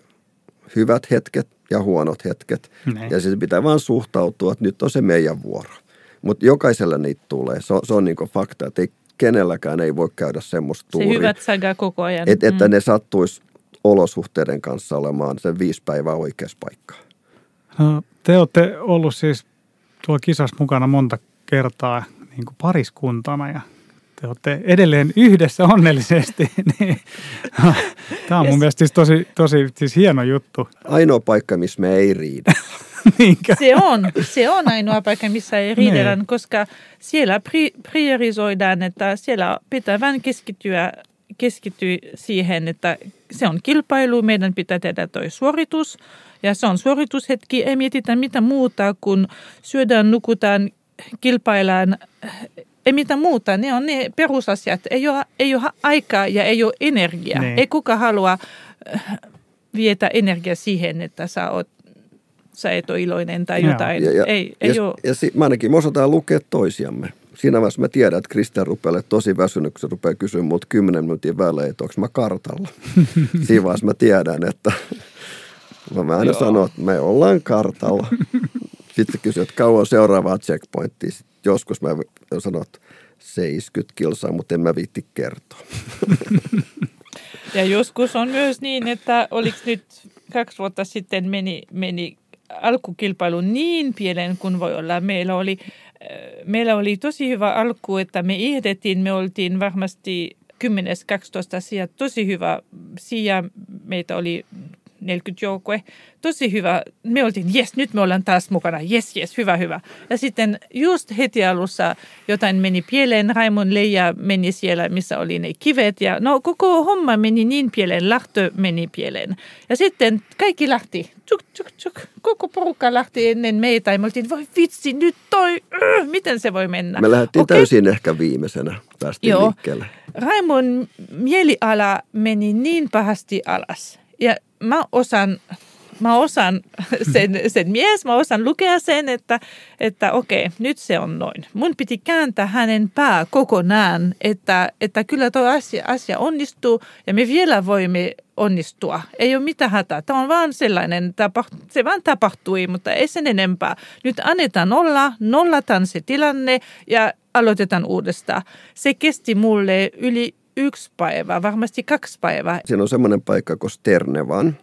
hyvät hetket ja huonot hetket. Näin. Ja sitten pitää vaan suhtautua, että nyt on se meidän vuoro. Mutta jokaisella niitä tulee. Se on niinku fakta, että ei, kenelläkään ei voi käydä semmoista tuuria. Se hyvät saga koko ajan. Että ne sattuisi olosuhteiden kanssa olemaan sen 5 päivää oikeassa paikkaa. No, te olette ollut siis tuolla kisassa mukana monta kertaa niin kuin pariskuntana ja te olette edelleen yhdessä onnellisesti. Tämä on mun mielestä siis tosi hieno juttu. Ainoa paikka, missä me ei riidellä. Se on ainoa paikka, missä ei riidellä, koska siellä priorisoidaan, että siellä pitää vain keskittyy siihen, että se on kilpailu, meidän pitää tehdä toi suoritus ja se on suoritushetki, ei mietitä mitä muuta kuin syödään, nukutaan, kilpaillaan, ei mitä muuta, ne on ne perusasiat, ei ole aikaa ja ei ole energiaa, ei kuka halua vietä energiaa siihen, että sä et ole iloinen tai jotain, ei ole. Ja ainakin me osataan lukea toisiamme. Siinä vaiheessa mä tiedän, että Kristelle rupeaa tosi väsynyt, kun se rupeaa kysyä mut 10 minuutin välein, että onko mä kartalla. Siinä vaiheessa mä tiedän, että mä aina sanon, että me ollaan kartalla. Sitten se kysyy, että kauan seuraavaa checkpointtia. Sitten joskus mä sanon, että 70 kilsaa, mutta en mä viitti kertoa. Ja joskus on myös niin, että oliko nyt 2 vuotta sitten meni alkukilpailu niin pienen kuin voi olla. Meillä oli tosi hyvä alku, että me ihdettiin, me oltiin varmasti 10-12 sija, tosi hyvä sija, meitä oli 40 joukkue, tosi hyvä, me oltiin, jes, nyt me ollaan taas mukana, jes, hyvä. Ja sitten just heti alussa jotain meni pieleen, Raimon leija meni siellä, missä oli ne kivet, ja no koko homma meni niin pieleen, lähtö meni pieleen. Ja sitten kaikki lähti, tsuk, koko porukka lähti ennen meitä, ja me oltiin, voi vitsi, nyt toi, miten se voi mennä? Me lähdettiin täysin ehkä viimeisenä, päästiin liikkeelle. Raimon mieliala meni niin pahasti alas, ja mä osaan sen mies, mä osaan lukea sen, että okei, nyt se on noin. Mun piti kääntää hänen pää kokonaan, että kyllä tuo asia onnistuu ja me vielä voimme onnistua. Ei ole mitään hätää. Tämä on vaan sellainen, se vaan tapahtui, mutta ei sen enempää. Nyt annetaan olla, nollataan se tilanne ja aloitetaan uudestaan. Se kesti mulle yli 1 päivä, varmasti 2 päivää. Siinä on semmoinen paikka kuin Sternevan.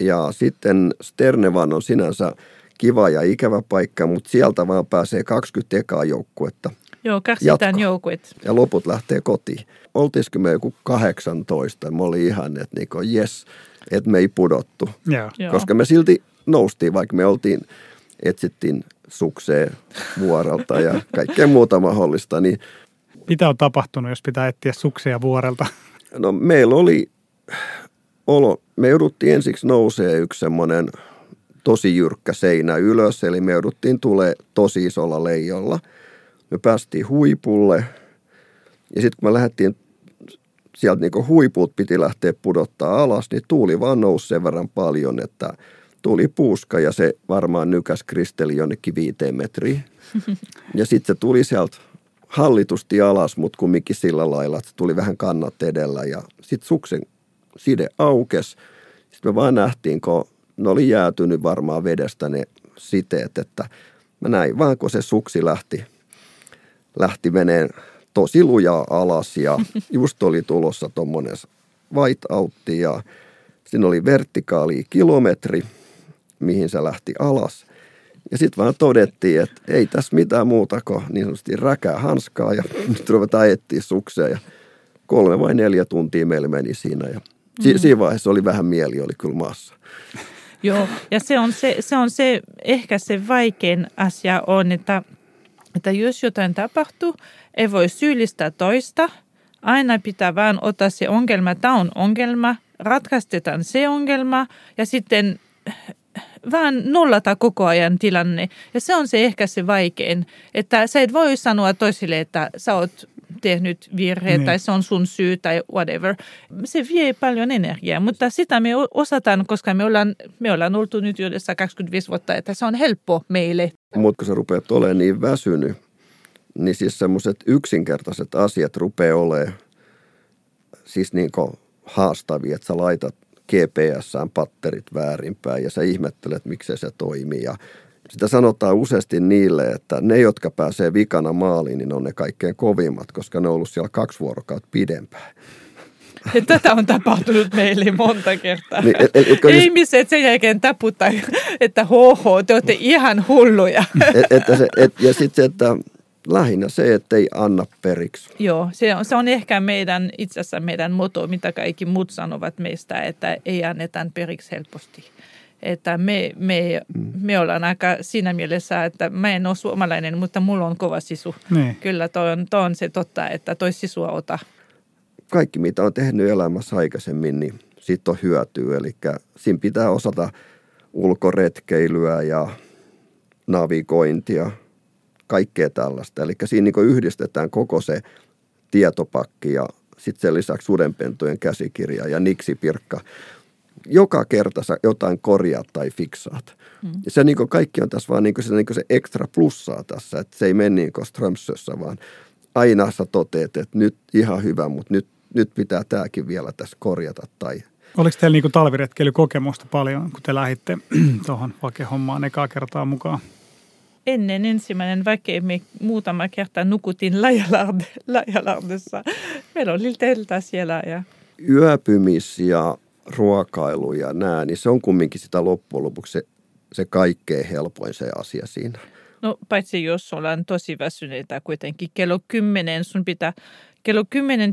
Ja sitten Sternevan on sinänsä kiva ja ikävä paikka, mutta sieltä vaan pääsee 20 ekaa joukkuetta. Joo, 200 joukkuet. Ja loput lähtee kotiin. Oltiisikö me joku 18? Mä olin ihan, että niin jes, että me ei pudottu. Yeah. Koska me silti noustiin, vaikka me etsittiin sukseen vuorelta ja kaikkea muuta mahdollista, niin mitä on tapahtunut, jos pitää etsiä suksia vuorelta? No meillä oli me jouduttiin ensiksi nousee yksi semmoinen tosi jyrkkä seinä ylös, eli me jouduttiin tulee tosi isolla leijolla. Me päästiin huipulle ja sitten kun me lähdettiin sieltä niinku huiput piti lähteä pudottaa alas, niin tuuli vaan nousi sen verran paljon, että tuli puuska ja se varmaan nykäsi Kristelle jonnekin 5 metriin. Ja sitten se tuli sieltä hallitusti alas, mutta kumminkin sillä lailla, että tuli vähän kannat edellä ja sitten suksen side aukesi. Sitten me vaan nähtiin, kun ne oli jäätynyt varmaan vedestä ne siteet, että mä näin vaan, kun se suksi lähti meneen tosi lujaa alas ja just oli tulossa tommonen whiteoutti ja siinä oli vertikaali kilometri, mihin se lähti alas. Ja sitten vaan todettiin, että ei tässä mitään muuta kuin niin sanotusti räkää hanskaa ja nyt ruvetaan etsiä sukseen. Ja 3 vai 4 tuntia meillä meni siinä ja siinä vaiheessa oli vähän mieli, oli kyllä maassa. Joo, ja se on se ehkä se vaikein asia on, että jos jotain tapahtuu, ei voi syyllistää toista. Aina pitää vaan ottaa se ongelma, tämä on ongelma, ratkaistetaan se ongelma ja sitten vaan nollata koko ajan tilanne. Ja se on se ehkä se vaikein, että sä et voi sanoa toisille, että sä oot tehnyt virhe tai se on sun syy tai whatever. Se vie paljon energiaa, mutta sitä me osataan, koska me ollaan oltu nyt yhdessä 25 vuotta, että se on helppo meille. Mutta kun sä rupeat olemaan niin väsynyt, niin siis semmoiset yksinkertaiset asiat rupeaa olemaan siis niin kuin haastavia, että sä laitat GPS:ään patterit väärinpäin ja sä ihmettelet, miksei se toimii. Ja sitä sanotaan useasti niille, että ne, jotka pääsee vikana maaliin, niin on ne kaikkein kovimmat, koska ne on ollut siellä 2 vuorokautta pidempään. Tätä on tapahtunut meille monta kertaa. Niin, ihmiset sen jälkeen taputtaa, että te olette ihan hulluja. Ja sitten että lähinnä se, että ei anna periksi. Joo, se on ehkä meidän, itse asiassa meidän moto, mitä kaikki muut sanovat meistä, että ei anneta periksi helposti. Että me ollaan aika siinä mielessä, että mä en ole suomalainen, mutta mulla on kova sisu. Ne. Kyllä toi on se totta, että toi sisua ota. Kaikki, mitä on tehnyt elämässä aikaisemmin, niin siitä on hyötyä. Eli siinä pitää osata ulkoretkeilyä ja navigointia, kaikkea tällaista. Eli siinä niin yhdistetään koko se tietopakki ja sitten sen lisäksi sudenpentujen käsikirja ja niksipirkka. Joka kerta sä jotain korjaat tai fiksaat. Ja se niin kaikki on tässä vaan niin se ekstra plussaa tässä, että se ei mene niin kuin Strömsössä, vaan aina sä toteet, että nyt ihan hyvä, mutta nyt pitää tämäkin vielä tässä korjata. Tai... Oliko teillä niin talviretkeilykokemusta paljon, kun te lähditte tuohon vakehommaan ekaa kertaa mukaan? Ennen ensimmäinen väkeä me muutama kerta nukutin Leijalardessa. Meillä oli teltta siellä. Ja... Yöpymis ja ruokailu ja nää, niin se on kumminkin sitä loppujen lopuksi se kaikkein helpoin se asia siinä. No paitsi jos ollaan tosi väsyneitä kuitenkin. Kello 10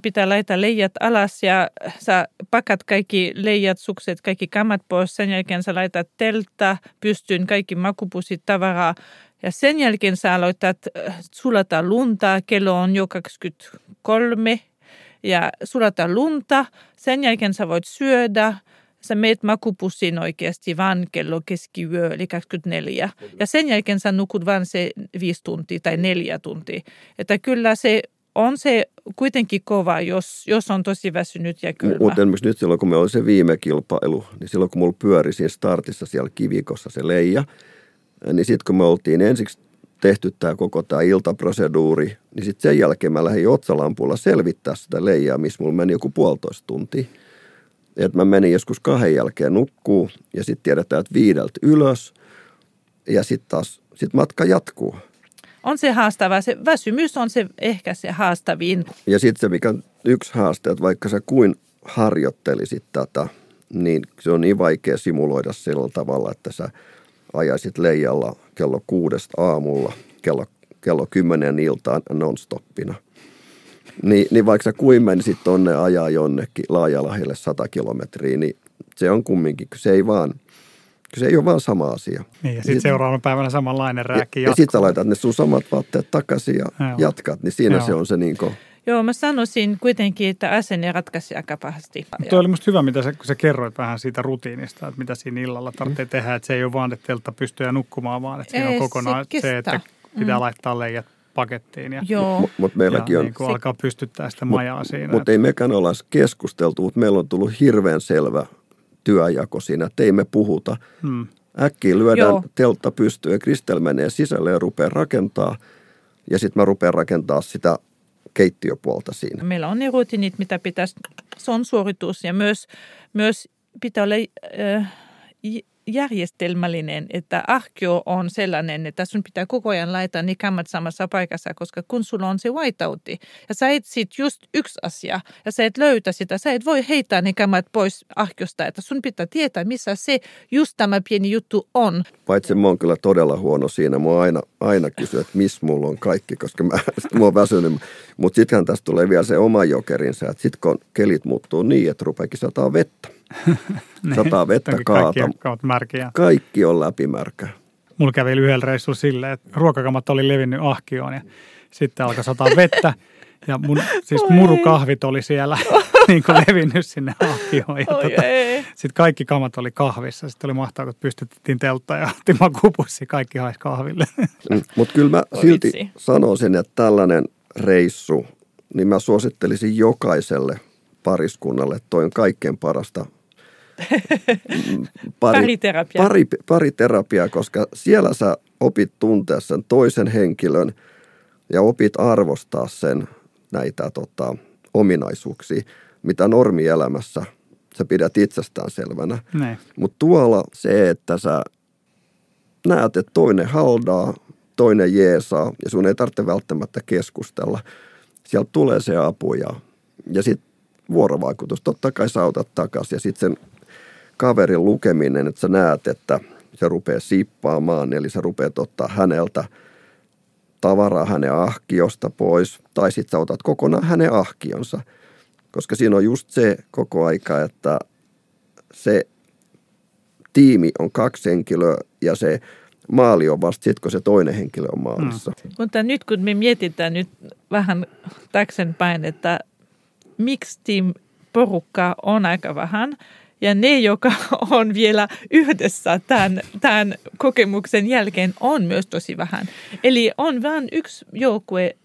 pitää laittaa leijat alas ja sä pakat kaikki leijat, sukset, kaikki kamat pois. Sen jälkeen sä laitat teltta, pystyyn kaikki makupusit, tavaraa. Ja sen jälkeen sä aloitat sulata lunta. Kello on jo 23. Ja sulata lunta, sen jälkeen sä voit syödä, sä meet makupussiin oikeasti vaan kello keskiyö, eli 24. Ja sen jälkeen sä nukut vaan se 5 tuntia tai 4 tuntia. Että kyllä se on se kuitenkin kova, jos on tosi väsynyt ja kylmä. Mutta esimerkiksi nyt silloin, kun me oli se viime kilpailu, niin silloin kun mulla pyöri siinä startissa siellä kivikossa se leija, niin sitten kun me oltiin ensiksi tehty tämä koko tämä iltaproseduuri, niin sitten sen jälkeen mä lähdin otsalampulla selvittää sitä leijaa, missä mulla meni joku 1,5 tuntia. Että mä menin joskus 2 jälkeen nukkuu ja sitten tiedetään, että 5 ylös ja sitten taas matka jatkuu. On se haastavaa. Se väsymys on se ehkä se haastavin. Ja sitten se, mikä on yksi haaste, että vaikka sä kuin harjoittelisit tätä, niin se on niin vaikea simuloida sillä tavalla, että sä ajaisit leijalla kello 6 aamulla, kello 10 iltaan nonstoppina. Niin vaikka sä kuin menisit tonne ajaa jonnekin Laajalahjelle 100 kilometriä, niin se on kumminkin, se ei ole vaan sama asia. Niin, ja sitten seuraavana päivänä samanlainen rääkki jatkuu. Ja sitten sä laitat ne sun samat vaatteet takaisin ja jatkat, niin siinä se on se niin kuin... Joo, mä sanoisin kuitenkin, että asenne ratkaisi aika pahasti. Tuo oli musta hyvä, mitä sä kerroit vähän siitä rutiinista, että mitä siinä illalla tarvitsee tehdä. Että se ei ole vaan, että teltta pystyy nukkumaan, vaan että siinä on kokonaan se, että pitää laittaa leijät pakettiin ja meilläkin on, niin kuin alkaa pystyttää sitä majaa siinä. Mutta ei mekään olla keskusteltu, mutta meillä on tullut hirveän selvä työjako siinä, että ei me puhuta. Äkkiä lyödään teltta pystyyn ja Kristelle menee sisälle ja rupeaa rakentaa. Ja sitten mä rupean rakentaa sitä keittiöpuolta siinä. Meillä on ne rutiinit, mitä pitäisi, se on suoritus ja myös pitää olla järjestelmällinen, että arkio on sellainen, että sun pitää koko ajan laittaa ne kammat samassa paikassa, koska kun sulla on se whiteoutti ja sä etsit just yksi asia ja sä et löytä sitä, sä et voi heittää ne kammat pois arkiosta, että sun pitää tietää, missä se just tämä pieni juttu on. Paitsi mä oon kyllä todella huono siinä, mä aina kysyn, että missä mulla on kaikki, koska mä oon väsynyt, mutta sittenhän tästä tulee vielä se oma jokerinsa, että sitten kun kelit muuttuu niin, että rupeekin sataa vettä. Sataa vettä kaata. Kaikki on läpimärkä. Mulla kävi yhdellä reissulla silleen, että ruokakammat oli levinnyt ahkioon ja sitten alkoi sataa vettä. Ja mun siis murukahvit oli siellä niin kuin levinnyt sinne ahkioon. Sitten kaikki kamat oli kahvissa. Sitten oli mahtavaa, kun pystytettiin teltta ja Timan kupussi. Kaikki haisi kahville. Mutta kyllä mä silti sanoisin, että tällainen reissu, niin mä suosittelisin jokaiselle pariskunnalle. Toi on kaikkein parasta pariterapiaa, koska siellä sä opit tuntea sen toisen henkilön ja opit arvostaa sen näitä ominaisuuksia, mitä normielämässä sä pidät itsestään selvänä. Mutta tuolla se, että sä näet, että toinen haldaa, toinen jeesaa ja sun ei tarvitse välttämättä keskustella. Sieltä tulee se apu ja sitten vuorovaikutus. Totta kai sä autat takaisin ja sitten sen kaverin lukeminen, että sä näet, että se rupeaa siippaamaan, eli sä rupeat ottaa häneltä tavaraa hänen ahkiosta pois, tai sitten sä otat kokonaan hänen ahkionsa, koska siinä on just se koko aika, että se tiimi on kaksi henkilöä ja se maali on vasta sitten, kun se toinen henkilö on maalissa. Mutta nyt kun me mietitään nyt vähän taksenpäin, että miksi tiimiporukkaa on aika vähän, ja ne, joka on vielä yhdessä tämän kokemuksen jälkeen, on myös tosi vähän. Eli on vain yksi joukkue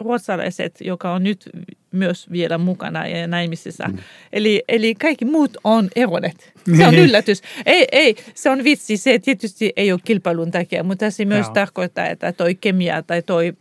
ruotsalaiset, joka on nyt myös vielä mukana ja naimisissa. Eli kaikki muut on eronneet. Se on yllätys. Ei, se on vitsi. Se tietysti ei ole kilpailun takia, mutta se myös tarkoittaa, että toi kemia tai toi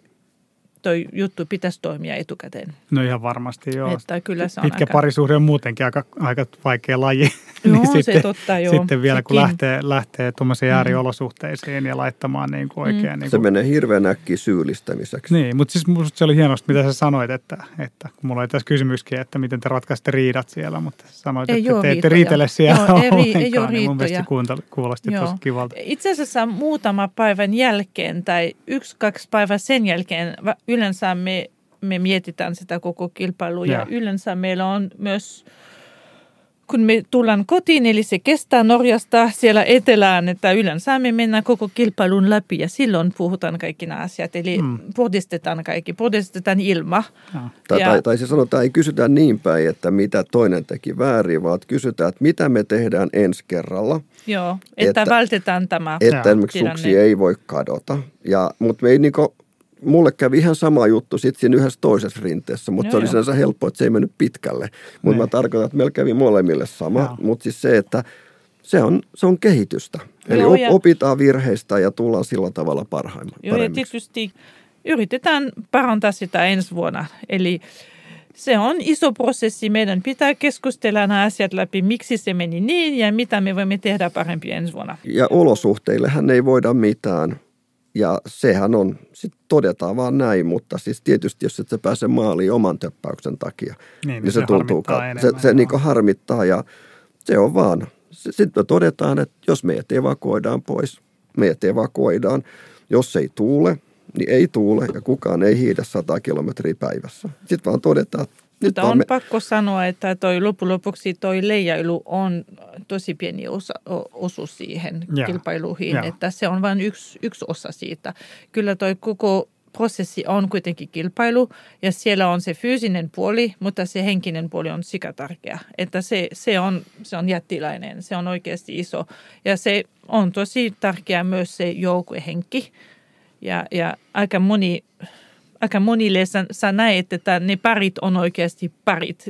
juttu pitäisi toimia etukäteen. No ihan varmasti, joo. Että kyllä se on pitkä aika... parisuhde on muutenkin aika vaikea laji. Joo, niin se sitten, totta, joo. Sitten vielä sekin, kun lähtee tuommoisiin ääriolosuhteisiin ja laittamaan niin kuin oikein. Niin kuin... Se menee hirveän äkkiä syyllistämiseksi. Niin, mutta siis minusta se oli hienosti, mitä sä sanoit, että kun mulla oli tässä kysymyskin, että miten te ratkaisitte riidat siellä, mutta sanoit, ei että te ette riitele siellä ollenkaan. Niin mun mielestä kuulosti tosi kivalta. Itse asiassa muutama päivän jälkeen tai 1-2 päivää sen jälkeen yleensä me mietitään sitä koko kilpailua ja yleensä meillä on myös, kun me tullaan kotiin, eli se kestää Norjasta siellä etelään, että yleensä me mennään koko kilpailun läpi ja silloin puhutaan kaikki nämä asiat, eli podistetaan kaikki, podistetaan ilma. Tai se sanotaan, ei kysytä niin päin, että mitä toinen teki väärin, vaan kysytään, että mitä me tehdään ensi kerralla. Joo, että vältetään tämä. Että suksi ei voi kadota, mutta me ei niinku... Mulle kävi ihan sama juttu sitten siinä yhdessä toisessa rinteessä, mutta se oli sinänsä helppoa, että se ei mennyt pitkälle. Mutta mä tarkoitan, että meillä kävi molemmille sama, mutta siis se, että se on kehitystä. Eli opitaan virheistä ja tullaan sillä tavalla parhaimmillaan. Joo, ja tietysti yritetään parantaa sitä ensi vuonna. Eli se on iso prosessi. Meidän pitää keskustella nämä asiat läpi, miksi se meni niin ja mitä me voimme tehdä parempi ensi vuonna. Ja olosuhteillehän ei voida mitään. Ja sehän on, sitten todetaan vaan näin, mutta siis tietysti jos et sä pääse maaliin oman töppäyksen takia, niin se tuntuu, se niin kuin harmittaa ja se on vaan. Sitten me todetaan, että jos meidät evakuoidaan pois, meidät evakuoidaan. Jos ei tuule, niin ei tuule ja kukaan ei hiidä 100 kilometriä päivässä. Sitten vaan todetaan. Mutta on pakko sanoa, että toi lopuksi toi leijailu on tosi pieni osuus siihen kilpailuihin, että se on vain yksi osa siitä. Kyllä toi koko prosessi on kuitenkin kilpailu ja siellä on se fyysinen puoli, mutta se henkinen puoli on sikatärkeä. Että se on jättiläinen, se on oikeasti iso ja se on tosi tärkeä myös se joukkuehenki ja aika moni... Aika monille sä näet, että ne parit on oikeasti parit.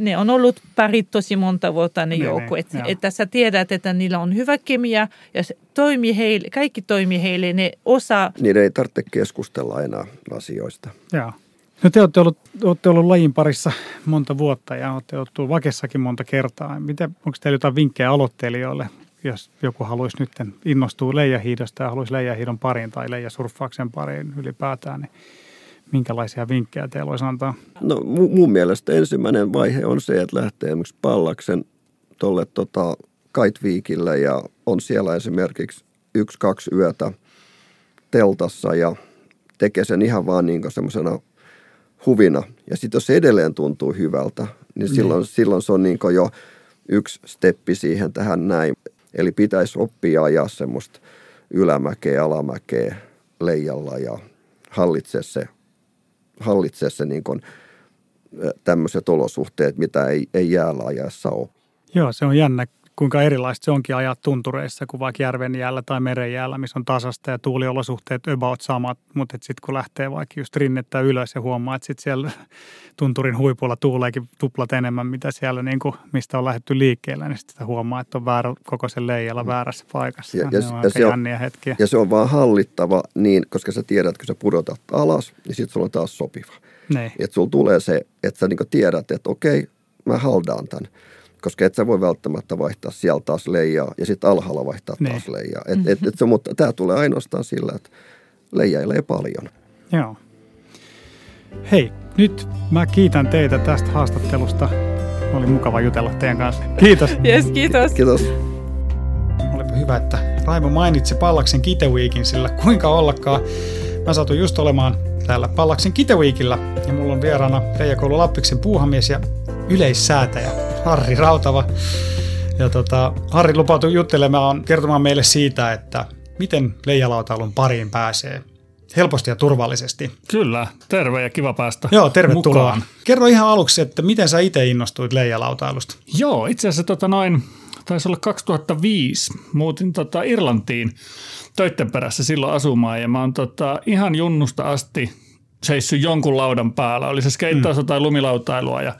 Ne on ollut parit tosi monta vuotta ne joukkueet. Että sä tiedät, että niillä on hyvä kemia ja se toimii heille, kaikki toimii heille. Ne osaa... Niiden ei tarvitse keskustella enää asioista. Joo. No te olette ollut lajin parissa monta vuotta ja olette olleet Vakessakin monta kertaa. Onko teillä jotain vinkkejä aloittelijoille, jos joku haluaisi nyt innostua leijahiidosta ja haluaisi leijahiidon pariin tai leijasurffauksen pariin ylipäätään, niin minkälaisia vinkkejä teillä olisi antaa? No mun mielestä ensimmäinen vaihe on se, että lähtee esimerkiksi Pallaksen tuolle Kite Weekille ja on siellä esimerkiksi 1-2 yötä teltassa ja tekee sen ihan vaan niin semmoisena huvina. Ja sitten jos se edelleen tuntuu hyvältä, niin silloin se on niin jo yksi steppi siihen tähän näin. Eli pitäisi oppia ajaa semmoista ylämäkeä, alamäkeä leijalla ja hallitsee se niin tämmöiset olosuhteet, mitä ei jäällä ajassa ole. Joo, se on jännä, kuinka erilaista se onkin ajaa tuntureissa kuin vaikka järven jäällä tai meren jäällä, missä on tasasta ja tuuliolosuhteet about samat, mutta sitten kun lähtee vaikka just rinnettä ylös ja huomaa, että sitten siellä tunturin huipulla tuuleekin tuplat enemmän, mitä siellä mistä on lähdetty liikkeelle, niin sitten huomaa, että on väärä koko sen leijalla väärässä paikassa. Ja se on vaan hallittava niin, koska sä tiedät, kun sä pudotat alas, niin sitten sulla on taas sopiva. Että sulla tulee se, että sä niinku tiedät, että okei, mä haldaan tämän. Koska et sä voi välttämättä vaihtaa siellä taas leijaa ja sitten alhaalla vaihtaa taas leijaa. Mutta tämä tulee ainoastaan sillä, että leijailee paljon. Joo. Hei, nyt mä kiitän teitä tästä haastattelusta. Oli mukava jutella teidän kanssa. Kiitos. Yes, kiitos. Kiitos. Olipa hyvä, että Raimo mainitsi Pallaksen Kite Weekin, sillä kuinka ollakaan. Mä satun just olemaan täällä Pallaksen Kite Weekillä ja mulla on vieraana Leijakoulun Lappiksen puuhamies ja yleissäätäjä Harri Rautava. Ja Harri lupautui juttelemaan, kertomaan meille siitä, että miten leijalautailun pariin pääsee helposti ja turvallisesti. Kyllä, terve ja kiva päästä. Joo, tervetuloa. Mukaan. Kerro ihan aluksi, että miten sä itse innostuit leijalautailusta? Joo, itse asiassa taisi olla 2005. Muutin Irlantiin töitten perässä silloin asumaan ja mä oon ihan junnusta asti seissyt jonkun laudan päällä. Oli se skeittausta tai lumilautailua ja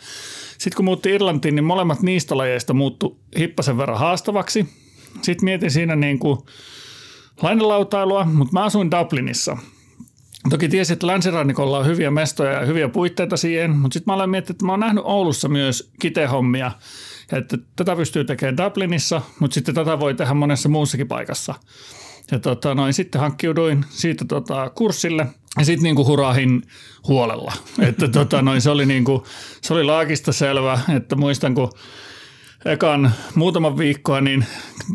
sitten kun muutti Irlantiin, niin molemmat niistä lajeista muuttui hippasen verran haastavaksi. Sitten mietin siinä lainelautailua, mutta mä asuin Dublinissa. Toki tiesin, että länsirannikolla on hyviä mestoja ja hyviä puitteita siihen, mutta sitten mä olen miettinyt, että mä oon nähnyt Oulussa myös kitehommia. Että tätä pystyy tekemään Dublinissa, mutta sitten tätä voi tehdä monessa muussakin paikassa. Ja sitten hankkiuduin siitä kurssille ja sitten hurahin huolella. Että se oli laakista selvä, että muistan kun ekan muutaman viikkoa niin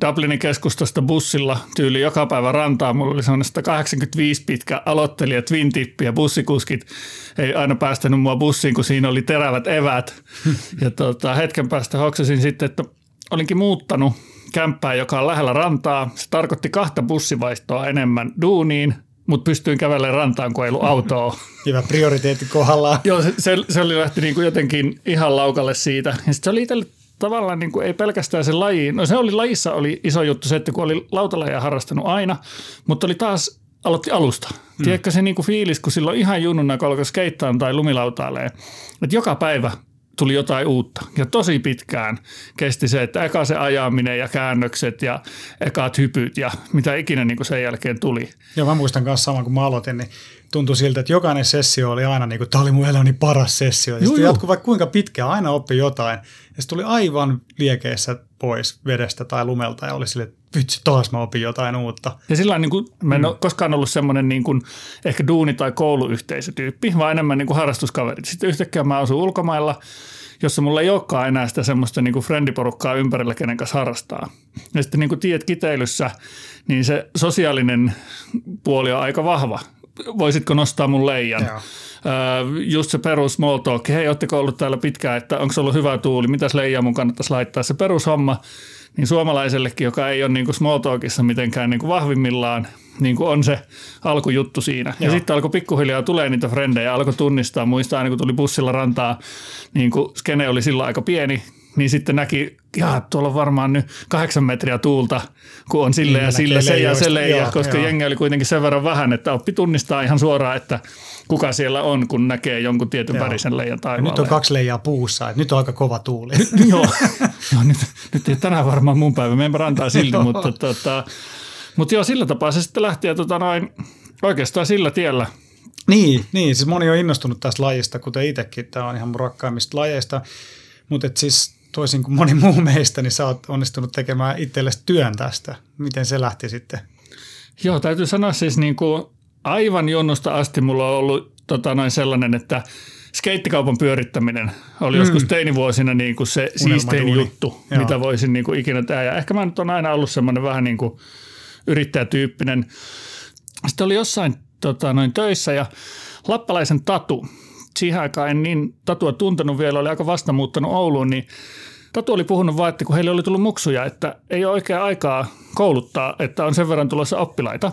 Dublinin keskustasta bussilla tyyli joka päivä rantaa. Mulla oli semmoinen 185 pitkä aloittelija twin tippi ja bussikuskit ei aina päästänyt mua bussiin, kun siinä oli terävät eväät. Ja hetken päästä hoksasin sitten, että olinkin muuttanut kämppää, joka on lähellä rantaa. Se tarkoitti 2 bussivaihtoa enemmän duuniin, mutta pystyin kävelemään rantaan, kun ei ollut autoa. Hyvä prioriteetti kohdallaan. Joo, se oli lähti jotenkin ihan laukalle siitä. Ja sitten se oli itselle tavallaan ei pelkästään se laji. No se oli lajissa oli iso juttu se, että kun oli lautalajia harrastanut aina, mutta oli taas aloitti alusta. Tiedätkö se fiilis, kun silloin ihan junnuna, kun alkoi skeittaan tai lumilautailee, että joka päivä tuli jotain uutta. Ja tosi pitkään kesti se, että eka se ajaminen ja käännökset ja ekaat hypyt ja mitä ikinä sen jälkeen tuli. Joo, mä muistan myös saman, kun mä aloitin, niin tuntui siltä, että jokainen sessio oli aina tämä oli mun elämäni paras sessio. Ja sitten jatkui vaikka kuinka pitkään, aina oppi jotain. Ja se tuli aivan liekeissä pois vedestä tai lumelta ja oli silleen, että vitsi, taas mä opin jotain uutta. Ja sillä mä en ole koskaan ollut semmoinen ehkä duuni- tai kouluyhteisötyyppi, vaan enemmän harrastuskaverit. Sitten yhtäkkiä mä asun ulkomailla, jossa mulla ei olekaan enää sitä semmoista friendiporukkaa ympärillä, kenen kanssa harrastaa. Ja sitten tiedät kiteilyssä, niin se sosiaalinen puoli on aika vahva. Voisitko nostaa mun leijan? Just se perus small talk. Hei, ootteko ollut täällä pitkään, että onko se ollut hyvä tuuli? Mitäs leijaa mun kannattaisi laittaa? Se perushomma niin suomalaisellekin, joka ei ole small talkissa mitenkään vahvimmillaan, on se alkujuttu siinä. Joo. Ja sitten alkoi pikkuhiljaa tulee niitä frendejä, alkoi tunnistaa. Muistaa aina kun tuli bussilla rantaa, skene oli silloin aika pieni, niin sitten näki, tuolla on varmaan nyt 8 metriä tuulta, kun on sille ja sille se ja se leija, koska jengi oli kuitenkin sen verran vähän, että oppi tunnistaa ihan suoraan, että kuka siellä on, kun näkee jonkun tietyn värisen leijan taivaalle. Nyt on 2 leijaa puussa, että nyt on aika kova tuuli. Joo, nyt ei tänään varmaan mun päivä, me emme rantaa silti, mutta joo, sillä tapaa se sitten lähti ja oikeastaan sillä tiellä Niin, siis moni on innostunut tästä lajista, kuten itsekin. Tämä on ihan mun rakkaimmista lajeista, mutta siis toisin kuin moni muu meistä, niin sä oot onnistunut tekemään itsellesi työn tästä. Miten se lähti sitten? Joo, täytyy sanoa siis niin kuin aivan junnusta asti mulla on ollut sellainen, että skeittikaupan pyörittäminen oli joskus teinivuosina niin kuin se siistein juttu, joo, mitä voisin niin kuin ikinä tehdä. Ja ehkä mä nyt on aina ollut semmoinen vähän niin kuin yrittäjätyyppinen. Sitten oli jossain töissä ja Lappalaisen Tatu, siihen aikaan en niin Tatua tuntenut vielä, oli aika vasta muuttanut Ouluun, niin Tatu oli puhunut vaan, että kun heille oli tullut muksuja, että ei ole oikea aikaa kouluttaa, että on sen verran tulossa oppilaita.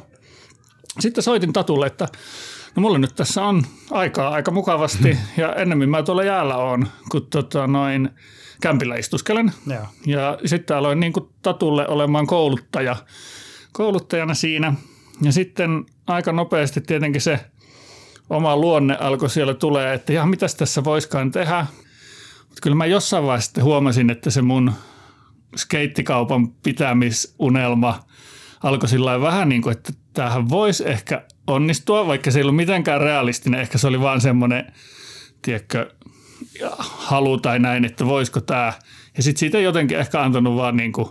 Sitten soitin Tatulle, että no mulla nyt tässä on aikaa aika mukavasti ja ennemmin mä tuolla jäällä oon, kun kämpillä istuskelen. Yeah. Ja sitten aloin niin kuin Tatulle olemaan kouluttajana siinä. Ja sitten aika nopeasti tietenkin se oma luonne alkoi siellä tulee, että ja mitäs tässä voiskaan tehdä. Mutta kyllä mä jossain vaiheessa huomasin, että se mun skeittikaupan pitämisunelma alkoi sillä vähän niin kuin, että tämähän voisi ehkä onnistua, vaikka se ei ollut mitenkään realistinen. Ehkä se oli vaan semmoinen, tiedätkö, halu tai näin, että voisiko tämä. Ja sitten siitä ei jotenkin ehkä antanut vaan niin kuin,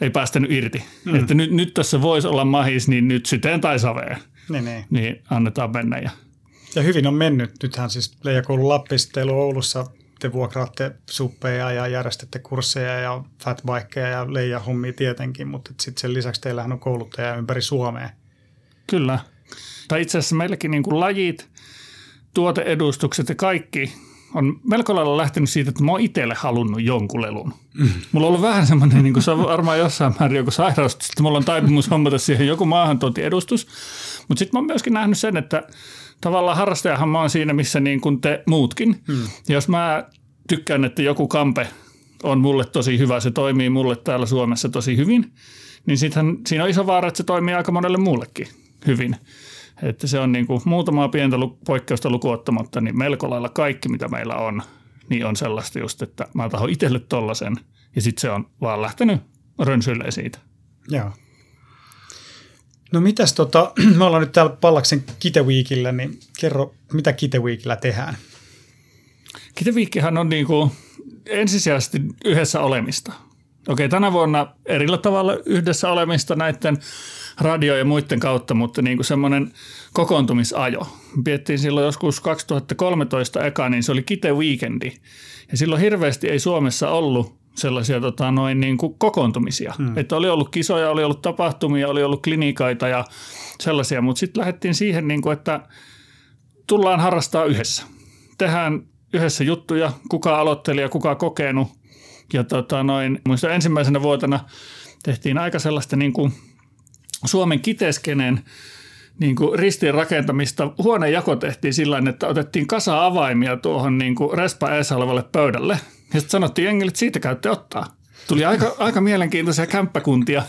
ei päästänyt irti. Mm. Että nyt tässä voisi olla mahis, niin nyt syteen tai saveen. Niin annetaan mennä. Ja hyvin on mennyt. Nythän siis Leijakoulun Lappissa, teillä on Oulussa, te vuokraatte suppeja ja järjestätte kursseja ja fatbikeja ja leijahommia tietenkin, mutta sitten sen lisäksi teillähän on kouluttajia ympäri Suomea. Kyllä. Tai itse asiassa meilläkin niin kuin lajit, tuoteedustukset ja kaikki on melko lailla lähtenyt siitä, että mä oon itselle halunnut jonkun lelun. Mulla on ollut vähän semmoinen, niin kuin se on varmaan jossain määrin joku sairaus, että mulla on taipumus hommata siihen joku maahantuontiedustus. Mutta sitten mä oon myöskin nähnyt sen, että tavallaan harrastajahan mä oon siinä, missä niin kuin te muutkin. Jos mä tykkään, että joku kampe on mulle tosi hyvä, se toimii mulle täällä Suomessa tosi hyvin, niin sittenhän siinä on iso vaara, että se toimii aika monelle muullekin hyvin. Että se on niin kuin muutamaa pientä poikkeusta lukuottamatta, niin melko lailla kaikki, mitä meillä on, niin on sellaista just, että mä tahon itselle tollasen ja sitten se on vaan lähtenyt rönsyilleen siitä. Joo. No mitäs me ollaan nyt täällä Pallaksen Kite Weekillä, niin kerro, mitä Kite Weekillä tehdään? Kite Weekhän on niin kuin ensisijaisesti yhdessä olemista. Okei, tänä vuonna erillä tavalla yhdessä olemista näiden radio- ja muiden kautta, mutta niin kuin semmoinen kokoontumisajo. Piettiin silloin joskus 2013 eka, niin se oli Kite Weekendi. Ja silloin hirveästi ei Suomessa ollut sellaisia niin kuin kokoontumisia. Että oli ollut kisoja, oli ollut tapahtumia, oli ollut klinikaita ja sellaisia. Mutta sitten lähdettiin siihen, niin kuin, että tullaan harrastaa yhdessä. Tehdään yhdessä juttuja, kuka aloittelija, kuka kokenut. Ja muistan ensimmäisenä vuotena tehtiin aika sellaista niin kuin Suomen kiteskenen niin kuin ristiin rakentamista. Huonejako tehtiin sillä, että otettiin kasa avaimia tuohon niin kuin respa eessä olevalle pöydälle. Ja sitten sanottiin jengille, että siitä käytte ottaa. Tuli aika mielenkiintoisia kämppäkuntia,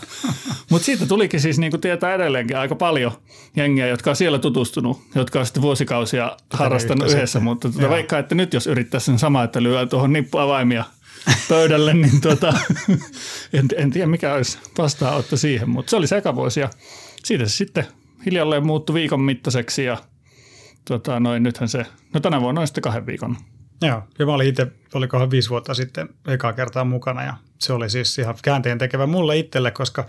mutta siitä tulikin siis niin kuin tietää edelleenkin aika paljon jengiä, jotka on siellä tutustunut, jotka on sitten vuosikausia harrastanut yhdessä. Mutta veikkaa, että nyt jos yrittäisi sen samaa, että lyö tuohon nippuavaimia pöydälle, niin en tiedä mikä olisi vastaanotto siihen, mutta se oli sekavuosi ja siitä se sitten hiljalleen muuttui viikon mittaiseksi ja nythän se, tänä vuonna on sitten 2 viikon. Joo, ja mä olin itse, olikohan 5 vuotta sitten ekaa kertaa mukana ja se oli siis ihan käänteen tekevä mulle itselle, koska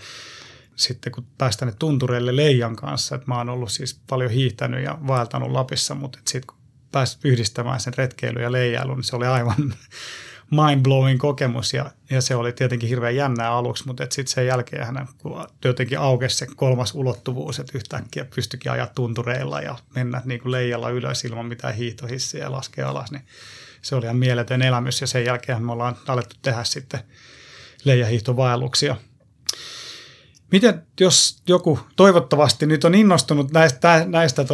sitten kun päästään ne tuntureille Leijan kanssa, että mä oon ollut siis paljon hiihtänyt ja vaeltanut Lapissa, mutta sitten kun pääsi yhdistämään sen retkeily ja leijailuun, niin se oli aivan mind-blowing kokemus ja se oli tietenkin hirveän jännää aluksi, mutta sitten sen jälkeen hän jotenkin aukesi se 3. ulottuvuus, että yhtäkkiä pystyikin ajaa tuntureilla ja mennä niin kuin leijalla ylös ilman mitään hiihtohissiä ja laskea alas, niin se oli ihan mieletön elämys ja sen jälkeen me ollaan alettu tehdä sitten leijahiihtovaelluksia. Miten jos joku toivottavasti nyt on innostunut näistä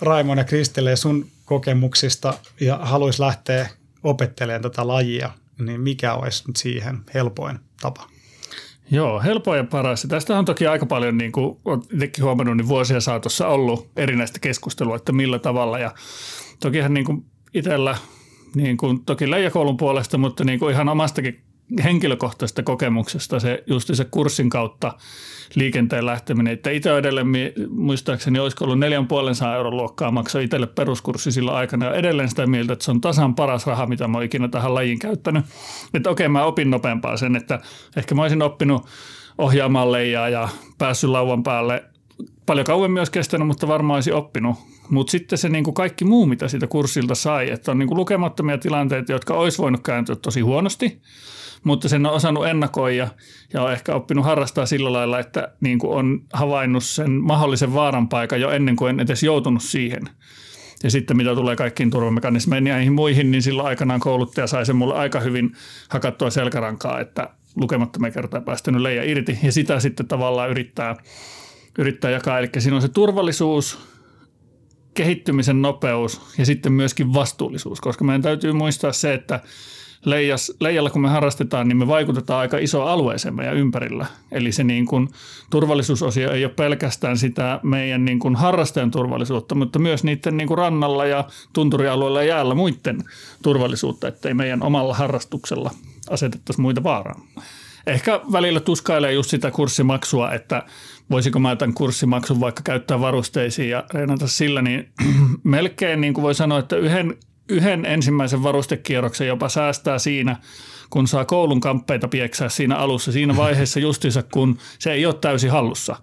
Raimon ja Kristelle ja sun kokemuksista ja haluaisi lähteä opettelemaan tätä lajia, niin mikä olisi nyt siihen helpoin tapa? Joo, helpoin ja paras. Tästä on toki aika paljon, niin kuin olet itsekin huomannut, niin vuosia saatossa ollut erinäistä keskustelua, että millä tavalla. Ja tokihan niin kuin itsellä, niin kuin toki Leijakoulun puolesta, mutta niin kuin ihan omastakin henkilökohtaisesta kokemuksesta se justi se kurssin kautta liikenteen lähteminen. Että itse edelleen muistaakseni olisiko ollut 4,5 euron luokkaa maksoi itselle peruskurssi silloin aikana ja edelleen sitä mieltä, että se on tasan paras raha, mitä mä oon ikinä tähän lajiin käyttänyt. Että okei, mä opin nopeampaa sen, että ehkä mä olisin oppinut ohjaamaan leijaa ja päässyt lauan päälle. Paljon kauemmin olisi kestänyt, mutta varmaan olisi oppinut. Mutta sitten se niin kuin kaikki muu, mitä siitä kurssilta sai, että on niin kuin lukemattomia tilanteita, jotka olisi voinut kääntyä tosi huonosti, mutta sen on osannut ennakoida ja on ehkä oppinut harrastaa sillä lailla, että niin kuin on havainnut sen mahdollisen vaaran paikan jo ennen kuin en edes joutunut siihen. Ja sitten mitä tulee kaikkiin turvamekanismeihin ja niihin muihin, niin silloin aikanaan kouluttaja sai sen mulle aika hyvin hakattua selkärankaa, että lukemattomia kertaa päästänyt leijä irti ja sitä sitten tavallaan yrittää jakaa. Eli siinä on se turvallisuus, kehittymisen nopeus ja sitten myöskin vastuullisuus, koska meidän täytyy muistaa se, että leijalla kun me harrastetaan, niin me vaikutetaan aika iso alueeseen meidän ympärillä. Eli se niin kuin turvallisuusosio ei ole pelkästään sitä meidän niin kuin harrastajan turvallisuutta, mutta myös niiden niin kuin rannalla ja tunturialueella ja jäällä muiden turvallisuutta, ettei meidän omalla harrastuksella asetettaisi muita vaaraan. Ehkä välillä tuskailee just sitä kurssimaksua, että voisiko mä tämän kurssimaksun vaikka käyttää varusteisiin ja reenata sillä, niin melkein niin kuin voi sanoa, että yhden ensimmäisen varustekierroksen jopa säästää siinä, kun saa koulun kamppeita pieksää siinä alussa, siinä vaiheessa justiinsa, kun se ei ole täysin hallussa.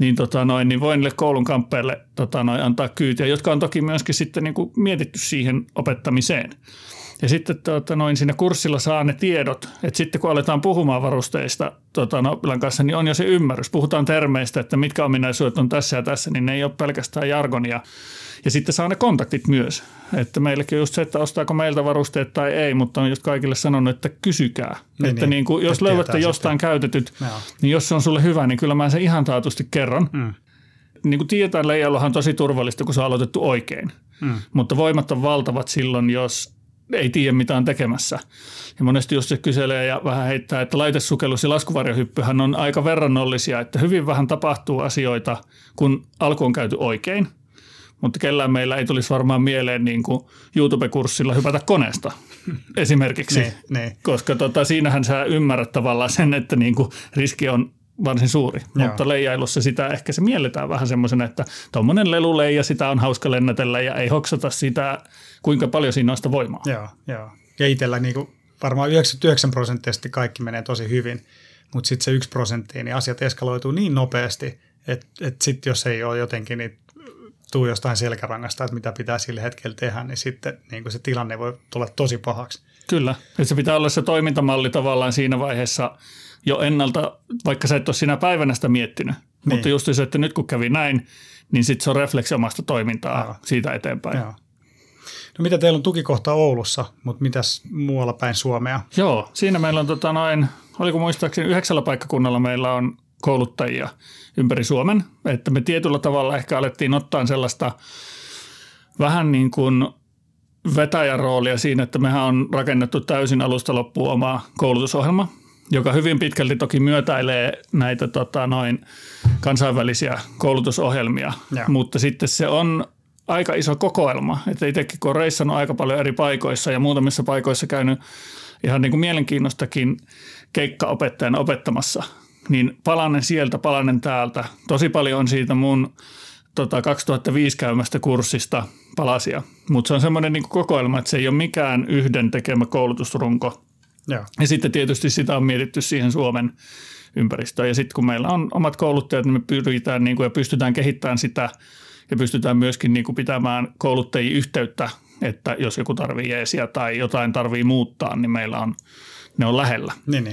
Niin, niin voin niille koulun kamppeille antaa kyytiä, jotka on toki myöskin sitten niin kuin mietitty siihen opettamiseen. Ja sitten siinä kurssilla saa ne tiedot, että sitten kun aletaan puhumaan varusteista oppilaan kanssa, niin on jo se ymmärrys. Puhutaan termeistä, että mitkä ominaisuudet on tässä ja tässä, niin ne ei ole pelkästään jargonia. Ja sitten saa ne kontaktit myös. Että meilläkin on just se, että ostaako meiltä varusteet tai ei, mutta on just kaikille sanonut, että kysykää. Niin, että niin kuin, jos löydätte jostain sitten käytetyt, niin jos se on sulle hyvä, niin kyllä mä sen ihan taatusti kerron. Mm. Niin kuin tietää, leijallahan on tosi turvallista, kun se on aloitettu oikein. Mm. Mutta voimat on valtavat silloin, jos ei tiedä, mitä on tekemässä. Ja monesti just se kyselee ja vähän heittää, että laitesukellus ja laskuvarjohyppyhän on aika verrannollisia, että hyvin vähän tapahtuu asioita, kun alku on käyty oikein. Mutta kellään meillä ei tulisi varmaan mieleen niin kuin YouTube-kurssilla hypätä koneesta esimerkiksi, ne. Koska siinähän sä ymmärrät tavallaan sen, että niin kuin riski on varsin suuri. Joo. Mutta leijailussa sitä ehkä se mielletään vähän semmoisena, että tuommoinen leluleija, sitä on hauska lennätellä ja ei hoksata sitä, kuinka paljon siinä on sitä voimaa. Joo. Ja itsellä niin varmaan 99% kaikki menee tosi hyvin, mutta sitten se 1%, niin asiat eskaloituu niin nopeasti, että sitten jos ei ole jotenkin niitä tuu jostain selkärangasta, että mitä pitää sillä hetkellä tehdä, niin sitten niin se tilanne voi tulla tosi pahaksi. Kyllä, että se pitää olla se toimintamalli tavallaan siinä vaiheessa jo ennalta, vaikka sä et ole sinä päivänä sitä miettinyt, niin. Mutta just se, että nyt kun kävi näin, niin sitten se on refleksi omasta toimintaa siitä eteenpäin. Joo. No mitä teillä on tukikohta Oulussa, mutta mitäs muualla päin Suomea? Joo, siinä meillä on oliko muistaakseni 9 paikkakunnalla meillä on kouluttajia ympäri Suomen, että me tietyllä tavalla ehkä alettiin ottaa sellaista vähän niin kuin vetäjäroolia siinä, että mehän on rakennettu täysin alusta loppuun oma koulutusohjelma, joka hyvin pitkälti toki myötäilee näitä kansainvälisiä koulutusohjelmia, mutta sitten se on aika iso kokoelma, että itsekin kun on reissannut aika paljon eri paikoissa ja muutamissa paikoissa käynyt ihan niin kuin mielenkiinnostakin keikkaopettajana opettamassa, niin palanen sieltä, palanen täältä. Tosi paljon on siitä mun 2005 käymästä kurssista palasia. Mutta se on semmoinen niinku kokoelma, että se ei ole mikään yhden tekemä koulutusrunko. Ja sitten tietysti sitä on mietitty siihen Suomen ympäristöön. Ja sitten kun meillä on omat kouluttajat, niin me pyritään niinku ja pystytään kehittämään sitä ja pystytään myöskin niinku pitämään kouluttajia yhteyttä, että jos joku tarvitsee jeesiä tai jotain tarvitsee muuttaa, niin meillä on, ne on lähellä. Niin.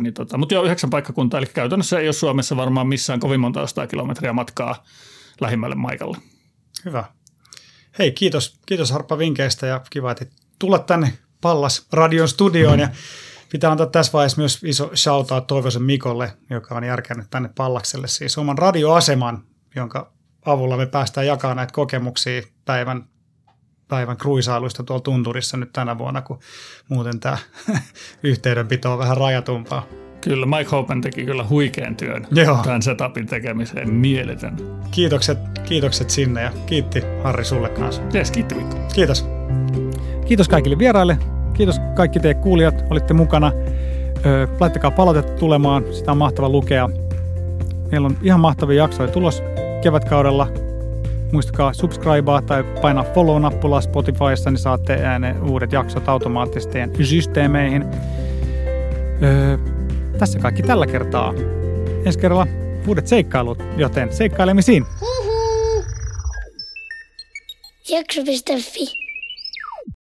Niin mutta joo, 9 paikkakuntaa, eli käytännössä ei ole Suomessa varmaan missään kovin monta 100 kilometriä matkaa lähimmälle paikalle. Hyvä. Hei, kiitos Harppa vinkkeistä ja kiva, että tulla tänne Pallas-radion studioon. Ja pitää antaa tässä vaiheessa myös iso shoutout Toivosen Mikolle, joka on järkännyt tänne Pallakselle siis oman radioaseman, jonka avulla me päästään jakamaan näitä kokemuksia päivän kruisailuista tuolla tunturissa nyt tänä vuonna, kun muuten tämä yhteydenpito on vähän rajatumpaa. Kyllä, Mike Hopen teki kyllä huikean työn tämän setupin tekemiseen, mieletön. Kiitokset sinne ja kiitti Harri sulle kanssa. Yes, kiitti Mikko. Kiitos. Kiitos kaikille vieraille. Kiitos kaikki te kuulijat, olitte mukana. Laittakaa palautetta tulemaan, sitä on mahtava lukea. Meillä on ihan mahtavia jaksoja tulos kevätkaudella. Muistakaa subscribea tai painaa follow-nappulaa Spotifyssa, niin saatte ne uudet jaksot automaattisesti teidän systeemeihin. Tässä kaikki tällä kertaa. Ensi kerralla uudet seikkailut, joten seikkailemisiin! Jakso.fi